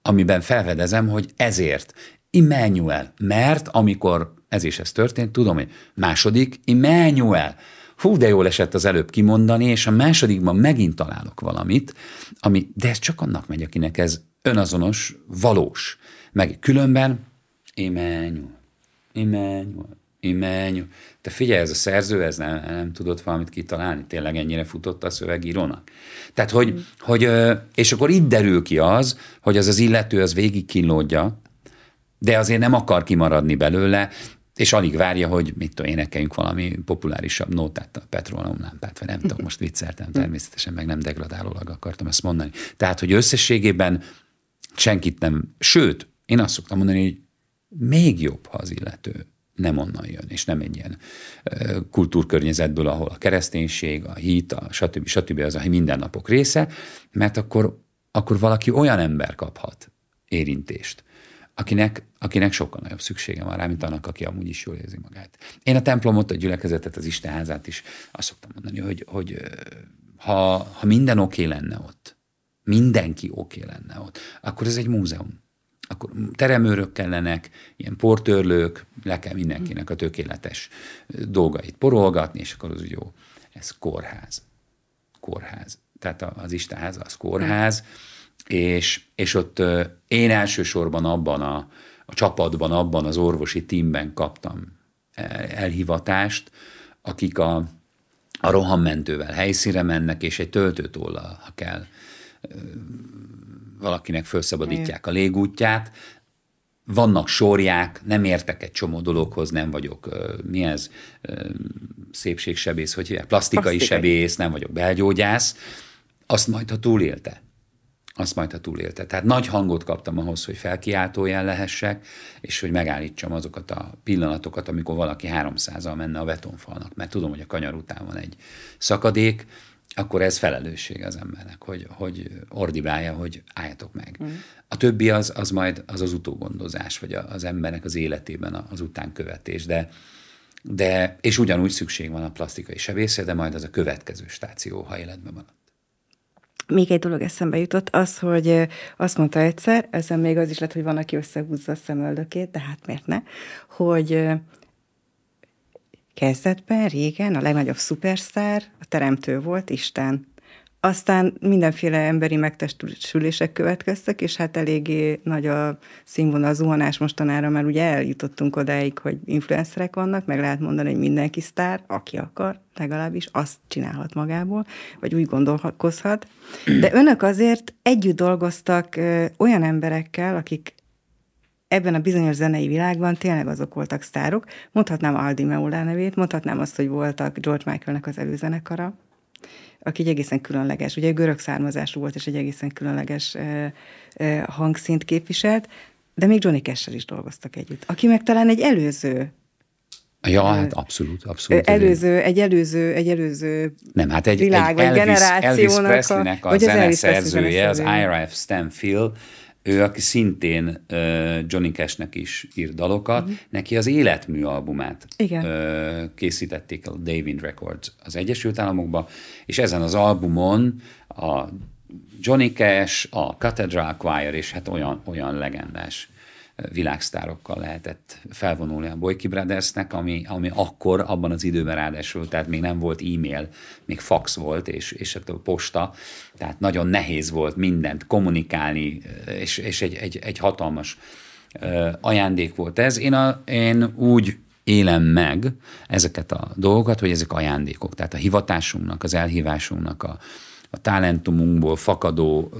amiben felfedezem, hogy ezért, Immanuel, mert amikor ez és ez történt, tudom, hogy második, Immanuel, hú, de jól esett az előbb kimondani, és a másodikban megint találok valamit, ami, de ez csak annak megy, akinek ez önazonos, valós. Meg különben, Immanuel, Immanuel. Immanuel. Te figyelj, ez a szerző, ez nem, nem tudott valamit kitalálni, tényleg ennyire futott a szövegírónak. Tehát, hogy, mm. hogy, és akkor itt derül ki az, hogy az az illető az végig kínlódja, de azért nem akar kimaradni belőle, és alig várja, hogy mit tudom, énekeljünk valami populárisabb nótát, a petróleumlámpát, vagy nem tudom, most vicceltem természetesen, meg nem degradálólag akartam ezt mondani. Tehát, hogy összességében senkit nem, sőt, én azt szoktam mondani, hogy még jobb, ha az illető nem onnan jön, és nem egy ilyen kultúrkörnyezetből, ahol a kereszténység, a hit, a stb. stb. Az a mindennapok része, mert akkor, akkor valaki olyan ember kaphat érintést, akinek, akinek sokkal nagyobb szüksége van rá, mint annak, aki amúgy is jól érzi magát. Én a templomot, a gyülekezetet, az Istenházát is azt szoktam mondani, hogy, hogy ha, ha minden oké lenne ott, mindenki oké lenne ott, akkor ez egy múzeum. Akkor teremőrök kellenek, ilyen portörlők, le kell mindenkinek a tökéletes dolgait porolgatni, és akkor az úgy jó, ez kórház. Kórház. Tehát az Istenház, az kórház, és, és ott én elsősorban abban a, a csapatban, abban az orvosi teamben kaptam elhivatást, akik a, a rohammentővel helyszínre mennek, és egy töltőtollal, ha kell, valakinek felszabadítják a légútját, vannak sorják, nem értek egy csomó dologhoz, nem vagyok, mi ez, szépségsebész, hogy hívják, plastikai, plastikai sebész, nem vagyok belgyógyász, azt majd, ha túlélte. Azt majd, ha túlélte. Tehát nagy hangot kaptam ahhoz, hogy felkiáltójel lehessek, és hogy megállítsam azokat a pillanatokat, amikor valaki háromszázzal menne a betonfalnak, mert tudom, hogy a kanyar után van egy szakadék, akkor ez felelősség az embernek, hogy, hogy ordibálja, hogy álljatok meg. Mm. A többi az, az majd az az utógondozás, vagy az embernek az életében az utánkövetés, de, de és ugyanúgy szükség van a plastikai sebészre, de majd az a következő stáció, ha életben van. Még egy dolog eszembe jutott, az, hogy azt mondta egyszer, ezen még az is lett, hogy van, aki összehúzza a szemöldökét, de hát miért ne, hogy kezdetben, régen a legnagyobb szupersztár a teremtő volt, Isten. Aztán mindenféle emberi megtestülések következtek, és hát eléggé nagy a színvonal, a zuhanás mostanára, mert ugye eljutottunk odáig, hogy influencerek vannak, meg lehet mondani, hogy mindenki sztár, aki akar, legalábbis azt csinálhat magából, vagy úgy gondolkozhat. De önök azért együtt dolgoztak olyan emberekkel, akik ebben a bizonyos zenei világban tényleg azok voltak sztárok. Mondhatnám Al Di Meola nevét, mondhatnám azt, hogy voltak George Michaelnek az előzenekara, aki egy egészen különleges, ugye görög származású volt, és egy egészen különleges eh, eh, hangszínt képviselt, de még Johnny Cash-sel is dolgoztak együtt, aki meg talán egy előző Ja, hát abszolút, abszolút. Előző, egy előző, egy előző Nem, hát egy, világ, egy Elvis, generációnak Elvis Presleynek a, a zeneszerzője, az I R F Stanfield, ő, aki szintén uh, Johnny Cashnek is írt dalokat, uh-huh. neki az életmű albumát uh, készítették a David Records az Egyesült Államokban, és ezen az albumon a Johnny Cash, a Cathedral Choir, és hát olyan, olyan legendás világsztárokkal lehetett felvonulni a Boyki Brothersnek, ami, ami akkor, abban az időben ráadásul, tehát még nem volt e-mail, még fax volt, és, és a posta, tehát nagyon nehéz volt mindent kommunikálni, és, és egy, egy, egy hatalmas ajándék volt ez. Én, a, én úgy élem meg ezeket a dolgokat, hogy ezek ajándékok, tehát a hivatásunknak, az elhívásunknak a a talentumunkból fakadó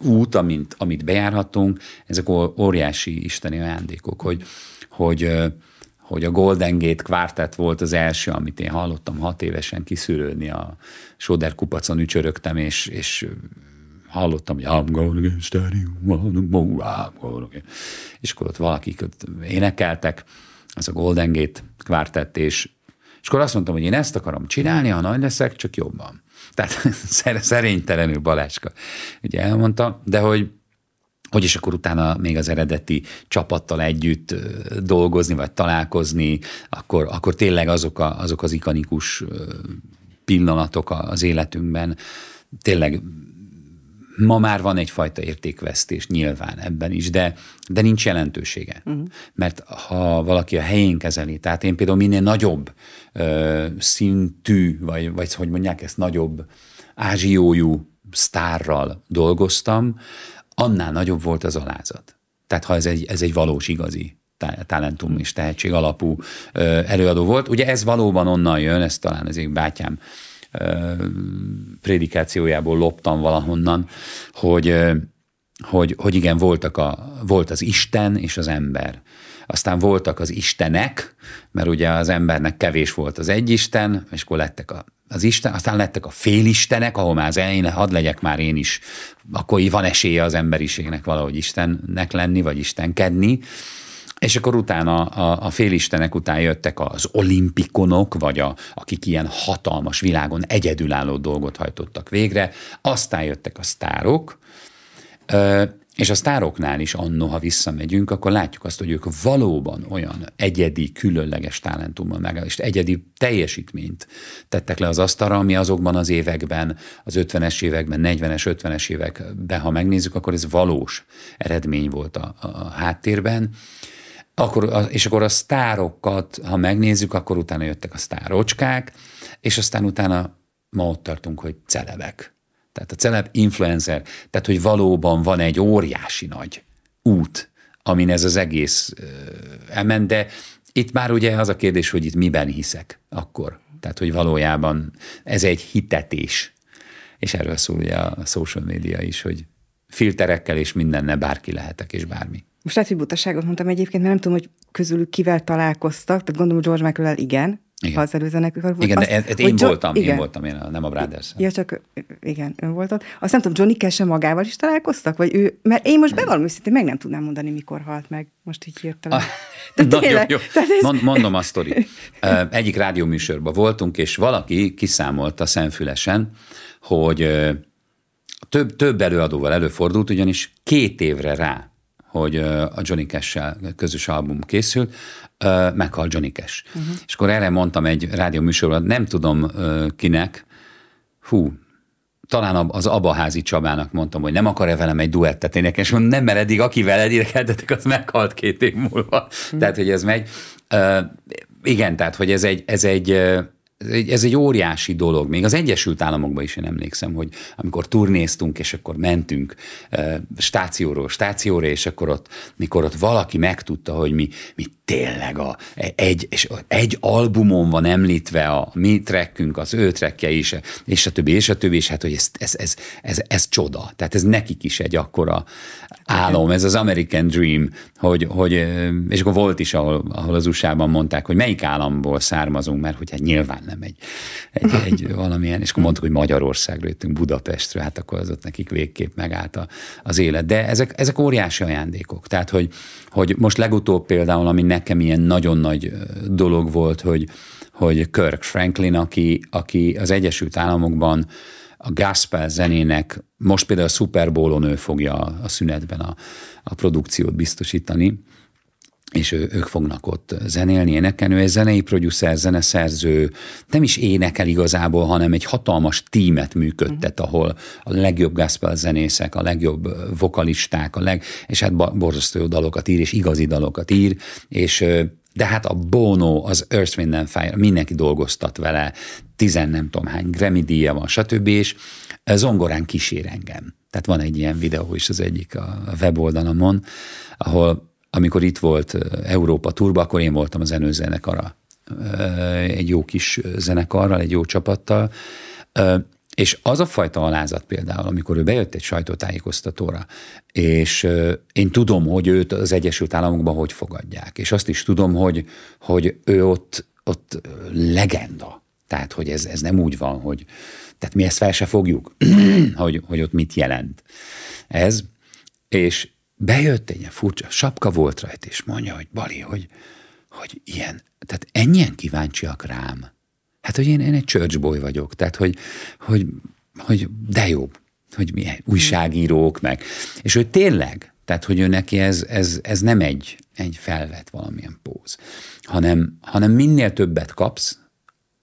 út, amint, amit bejárhatunk, ezek óriási isteni ajándékok, hogy, hogy, hogy a Golden Gate Quartet volt az első, amit én hallottam hat évesen kiszűrődni, a Soder kupacon ücsörögtem, és, és hallottam, hogy I'm gonna get steady, I'm gonna get. És akkor ott valakik ott énekeltek, az a Golden Gate Quartet, és, és akkor azt mondtam, hogy én ezt akarom csinálni, ha nagy leszek, csak jobban. Tehát szerénytelenül Balázska, ugye elmondta, de hogy, hogy is akkor utána még az eredeti csapattal együtt dolgozni, vagy találkozni, akkor, akkor tényleg azok, a, azok az ikonikus pillanatok az életünkben, tényleg ma már van egyfajta értékvesztés nyilván ebben is, de, de nincs jelentősége. Uh-huh. Mert ha valaki a helyén kezeli, tehát én például minél nagyobb ö, szintű, vagy, vagy hogy mondják ezt, nagyobb ázsiójú sztárral dolgoztam, annál nagyobb volt az alázat. Tehát ha ez egy, ez egy valós igazi talentum és tehetség alapú ö, előadó volt. Ugye ez valóban onnan jön, ez talán azért bátyám prédikációjából loptam valahonnan, hogy, hogy, hogy igen, voltak a, volt az Isten és az ember. Aztán voltak az istenek, mert ugye az embernek kevés volt az egy Isten, és akkor lettek a, az Isten, aztán lettek a félistenek, ahol már az elején, hadd legyek már én is, akkor van esélye az emberiségnek valahogy Istennek lenni, vagy istenkedni. És akkor utána a, a félistenek után jöttek az olimpikonok, vagy a, akik ilyen hatalmas világon egyedülálló dolgot hajtottak végre, aztán jöttek a sztárok, és a sztároknál is anno, ha visszamegyünk, akkor látjuk azt, hogy ők valóban olyan egyedi, különleges talentummal meg, és egyedi teljesítményt tettek le az asztalra, ami azokban az években, az ötvenes években, negyvenes, ötvenes években, ha megnézzük, akkor ez valós eredmény volt a, a háttérben. Akkor, és akkor a sztárokat, ha megnézzük, akkor utána jöttek a sztárocskák, és aztán utána ma ott tartunk, hogy celebek. Tehát a celeb influencer, tehát hogy valóban van egy óriási nagy út, amin ez az egész uh, elment, de itt már ugye az a kérdés, hogy itt miben hiszek akkor. Tehát, hogy valójában ez egy hitetés. És erről szól ugye a social media is, hogy filterekkel és mindenne bárki lehetek és bármi. Most lehet, hogy butaságot mondtam egyébként, mert nem tudom, hogy közülük kivel találkoztak, tehát gondolom George Michael-el igen, igen, ha az előzenek volt. Igen, azt, de ez, ez én, John... voltam, igen. én voltam, én voltam, nem a Brothers. Ja, csak igen, ön voltad. Azt nem tudom, Johnny Cash-en magával is találkoztak? Vagy ő, mert én most bevallom őszintén, meg nem tudnám mondani, mikor halt meg. Most így hirtelen. Nagyon jó, ez... mondom a sztorit. Egyik rádióműsorban voltunk, és valaki kiszámolta szemfülesen, hogy több, több előadóval előfordult, ugyanis két évre rá, hogy a Johnny Cash-sel közös album készült, meghal Johnny Cash. Uh-huh. És akkor erre mondtam egy rádió műsorban, nem tudom kinek, hú, talán az Abaházi Csabának mondtam, hogy nem akar-e velem egy duettet énekelni, és mondom, nem, mert eddig akivel énekeltetek, az meghalt két év múlva. Uh-huh. Tehát, hogy ez megy. Uh, igen, tehát, hogy ez egy, ez egy Ez egy óriási dolog. Még az Egyesült Államokban is én emlékszem, hogy amikor turnéztunk, és akkor mentünk stációról stációra, és akkor ott, mikor ott valaki megtudta, hogy mi, mi tényleg a, egy, és egy albumon van említve a mi trackünk, az ő trackje is, és a többi, és a többi, és hát, hogy ez, ez, ez, ez, ez csoda. Tehát ez nekik is egy akkora álom, ez az American Dream, hogy, hogy és akkor volt is, ahol, ahol az u es á-ban mondták, hogy melyik államból származunk, mert hogy hát nyilván nem egy, egy, egy valamilyen, és akkor mondtuk, hogy Magyarországról jöttünk, Budapestről, hát akkor az ott nekik végképp megállt a, az élet. De ezek, ezek óriási ajándékok. Tehát, hogy, hogy most legutóbb például, ami nekem ilyen nagyon nagy dolog volt, hogy, hogy Kirk Franklin, aki, aki az Egyesült Államokban a gospel zenének, most például a Super Bowl-on ő fogja a szünetben a, a produkciót biztosítani, és ő, ők fognak ott zenélni, énekelni. Ő egy zenei producer, zeneszerző, nem is énekel igazából, hanem egy hatalmas tímet működtet, ahol a legjobb gospel zenészek, a legjobb vokalisták, a leg, és hát borzasztó dalokat ír, és igazi dalokat ír, és de hát a Bono, az Earth, Wind and Fire, mindenki dolgoztat vele, tizen nem tudom hány Grammy díja van, stb. És zongorán kísér engem. Tehát van egy ilyen videó is az egyik a weboldalamon, ahol amikor itt volt Európa turba, akkor én voltam a zenőzenekara, egy jó kis zenekarral, egy jó csapattal, és az a fajta alázat például, amikor ő bejött egy sajtótájékoztatóra, és én tudom, hogy őt az Egyesült Államokban hogy fogadják, és azt is tudom, hogy, hogy ő ott, ott legenda. Tehát, hogy ez, ez nem úgy van, hogy tehát mi ezt fel se fogjuk, hogy, hogy ott mit jelent ez, és bejött egy ilyen furcsa, sapka volt rajta, és mondja, hogy Bali, hogy, hogy ilyen, tehát ennyien kíváncsiak rám. Hát, hogy én, én egy church boy vagyok, tehát, hogy, hogy, hogy de jobb, hogy milyen újságírók meg. És ő tényleg, tehát, hogy ő neki ez, ez, ez nem egy, egy felvett valamilyen póz, hanem, hanem minél többet kapsz,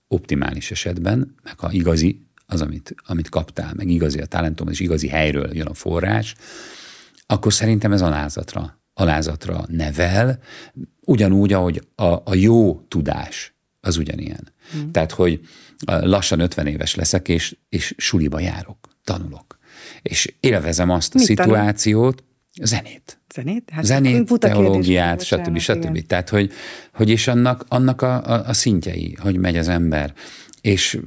optimális esetben, meg ha igazi az, amit, amit kaptál, meg igazi a talentom, és igazi helyről jön a forrás, akkor szerintem ez alázatra, alázatra nevel, ugyanúgy, ahogy a, a jó tudás az ugyanilyen. Mm. Tehát, hogy lassan ötven éves leszek, és, és suliba járok, tanulok. És élvezem azt a Mit szituációt, tanul? zenét. Zenét? Hát zenét, teológiát, stb. stb. Tehát, hogy, hogy és annak, annak a, a, a szintjei, hogy megy az ember. És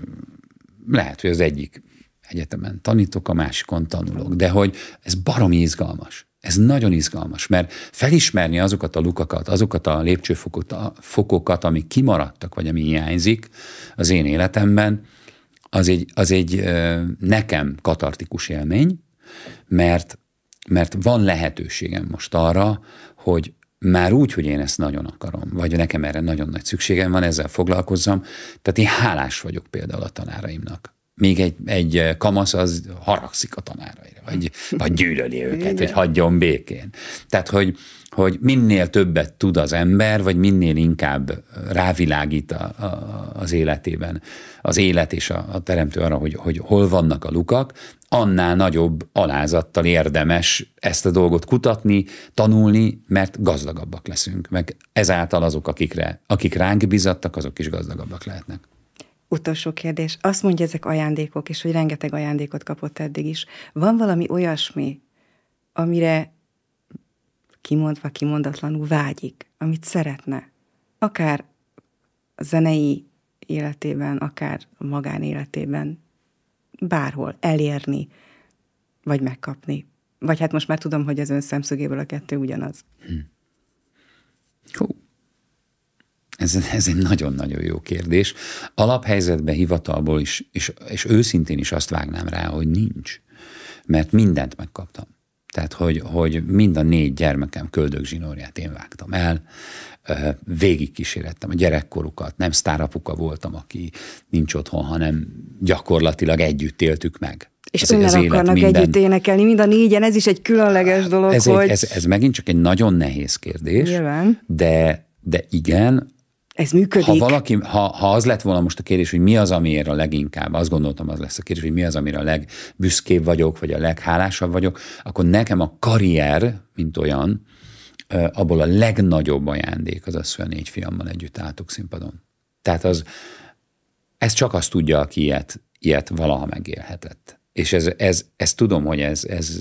lehet, hogy az egyik egyetemen tanítok, a másikon tanulok, de hogy ez baromi izgalmas. Ez nagyon izgalmas, mert felismerni azokat a lukakat, azokat a lépcsőfokokat, amik kimaradtak, vagy ami hiányzik az én életemben, az egy, az egy nekem katartikus élmény, mert, mert van lehetőségem most arra, hogy már úgy, hogy én ezt nagyon akarom, vagy nekem erre nagyon nagy szükségem van, ezzel foglalkozzam. Tehát én hálás vagyok például a tanáraimnak. Még egy, egy kamasz az haragszik a tanáraira, vagy, vagy gyűlöli őket, igen, hogy hagyjon békén. Tehát, hogy, hogy minél többet tud az ember, vagy minél inkább rávilágít a, a, az életében, az élet és a, a teremtő arra, hogy, hogy hol vannak a lukak, annál nagyobb alázattal érdemes ezt a dolgot kutatni, tanulni, mert gazdagabbak leszünk. Meg ezáltal azok, akikre, akik ránk bizattak, azok is gazdagabbak lehetnek. Utolsó kérdés. Azt mondja, ezek ajándékok, és hogy rengeteg ajándékot kapott eddig is. Van valami olyasmi, amire kimondva, kimondatlanul vágyik, amit szeretne? Akár a zenei életében, akár a magánéletében, bárhol elérni, vagy megkapni. Vagy hát most már tudom, hogy az ön szemszögéből a kettő ugyanaz. Hm. Hú. Ez, ez egy nagyon-nagyon jó kérdés. Alaphelyzetben, hivatalból is, és, és őszintén is azt vágnám rá, hogy nincs. Mert mindent megkaptam. Tehát, hogy, hogy mind a négy gyermekem köldögzsinórját én vágtam el, végig kísérettem a gyerekkorukat, nem sztárapuka voltam, aki nincs otthon, hanem gyakorlatilag együtt éltük meg. És önnel akarnak minden... együtt énekelni, mind a négyen, ez is egy különleges dolog, ez hogy... Egy, ez, ez megint csak egy nagyon nehéz kérdés, Jelen. de, de igen... Ez működik. Ha, valaki, ha, ha az lett volna most a kérdés, hogy mi az, amiért a leginkább, azt gondoltam, az lesz a kérdés, hogy mi az, amire a legbüszkébb vagyok, vagy a leghálásabb vagyok, akkor nekem a karrier, mint olyan, abból a legnagyobb ajándék az az, hogy a négy fiammal együtt álltuk színpadon. Tehát az, ez csak azt tudja, aki ilyet, ilyet valaha megélhetett. És ez, ez, ez tudom, hogy ez, ez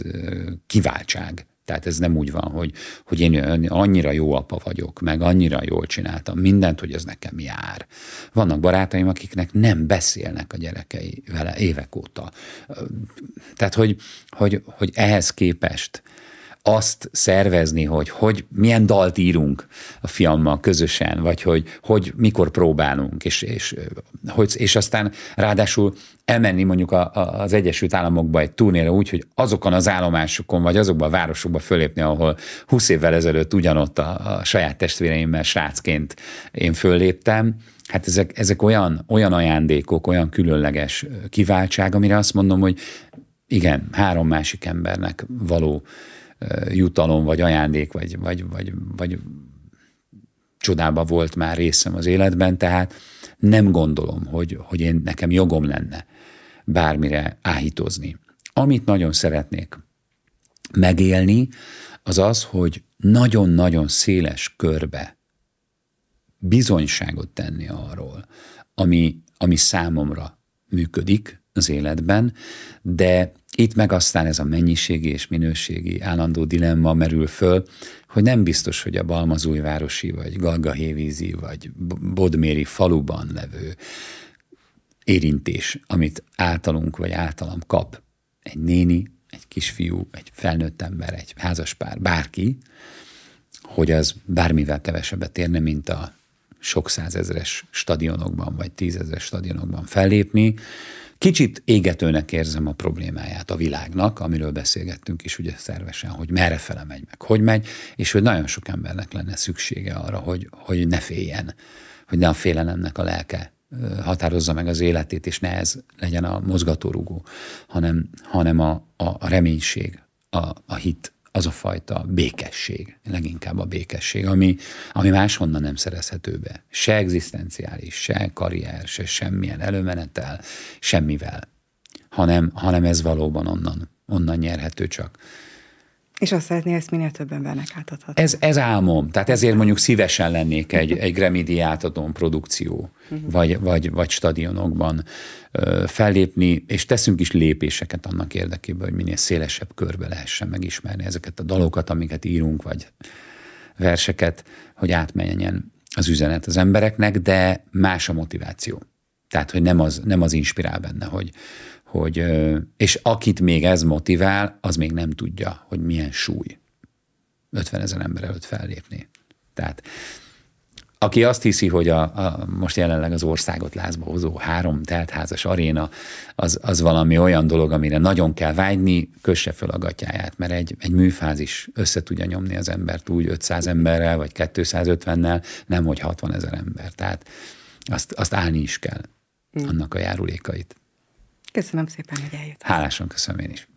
kiváltság Tehát ez nem úgy van, hogy, hogy én annyira jó apa vagyok, meg annyira jól csináltam mindent, hogy ez nekem jár. Vannak barátaim, akiknek nem beszélnek a gyerekei vele évek óta. Tehát, hogy, hogy, hogy ehhez képest azt szervezni, hogy, hogy milyen dalt írunk a fiammal közösen, vagy hogy, hogy mikor próbálunk, és, és, hogy, és aztán ráadásul elmenni mondjuk a, a, az Egyesült Államokba egy turnéra úgy, hogy azokon az állomásokon, vagy azokban a városokban fölépni, ahol húsz évvel ezelőtt ugyanott a, a saját testvéreimmel srácként én fölléptem. Hát ezek, ezek olyan, olyan ajándékok, olyan különleges kiváltság, amire azt mondom, hogy igen, három másik embernek való jutalom, vagy ajándék, vagy, vagy, vagy, vagy csodába volt már részem az életben, tehát nem gondolom, hogy, hogy én, nekem jogom lenne bármire áhítozni. Amit nagyon szeretnék megélni, az az, hogy nagyon-nagyon széles körbe bizonyságot tenni arról, ami, ami számomra működik az életben, de itt meg aztán ez a mennyiségi és minőségi állandó dilemma merül föl, hogy nem biztos, hogy a balmazújvárosi, vagy galgahévízi, vagy bodméri faluban levő érintés, amit általunk vagy általam kap egy néni, egy kisfiú, egy felnőtt ember, egy házaspár, bárki, hogy az bármivel kevesebbet érne, mint a sok százezres stadionokban, vagy tízezres stadionokban fellépni. Kicsit égetőnek érzem a problémáját a világnak, amiről beszélgettünk is ugye szervesen, hogy merre fele megy, meg hogy megy, és hogy nagyon sok embernek lenne szüksége arra, hogy, hogy ne féljen, hogy ne a félelemnek a lelke határozza meg az életét, és ne ez legyen a mozgatórugó, hanem, hanem a, a, a reménység, a, a hit, az a fajta békesség, leginkább a békesség, ami, ami máshonnan nem szerezhető be. Se egzisztenciális, se karrier, se semmilyen előmenetel, semmivel, hanem, hanem ez valóban onnan, onnan nyerhető csak. És azt szeretné, ezt minél több embernek átadhatni. Ez, ez álmom, tehát ezért mondjuk szívesen lennék egy, egy Grammy-díj átadón produkció, uh-huh. vagy, vagy, vagy stadionokban ö, fellépni, és teszünk is lépéseket annak érdekében, hogy minél szélesebb körbe lehessen megismerni ezeket a dalokat, amiket írunk, vagy verseket, hogy átmenjen az üzenet az embereknek, de más a motiváció. Tehát, hogy nem az, nem az inspirál benne, hogy Hogy, és akit még ez motivál, az még nem tudja, hogy milyen súly ötvenezer ember előtt fellépni. Tehát aki azt hiszi, hogy a, a most jelenleg az országot lázba hozó három teltházas aréna, az, az valami olyan dolog, amire nagyon kell vágyni, kösse föl a gatyáját, mert egy, egy műfázis össze tudja nyomni az embert úgy ötszáz emberrel, vagy kétszázötvennel, nem hogy hatvanezer ember. Tehát azt, azt állni is kell, annak a járulékait. Köszönöm szépen, hogy eljöttem. Hálásan köszönöm én is.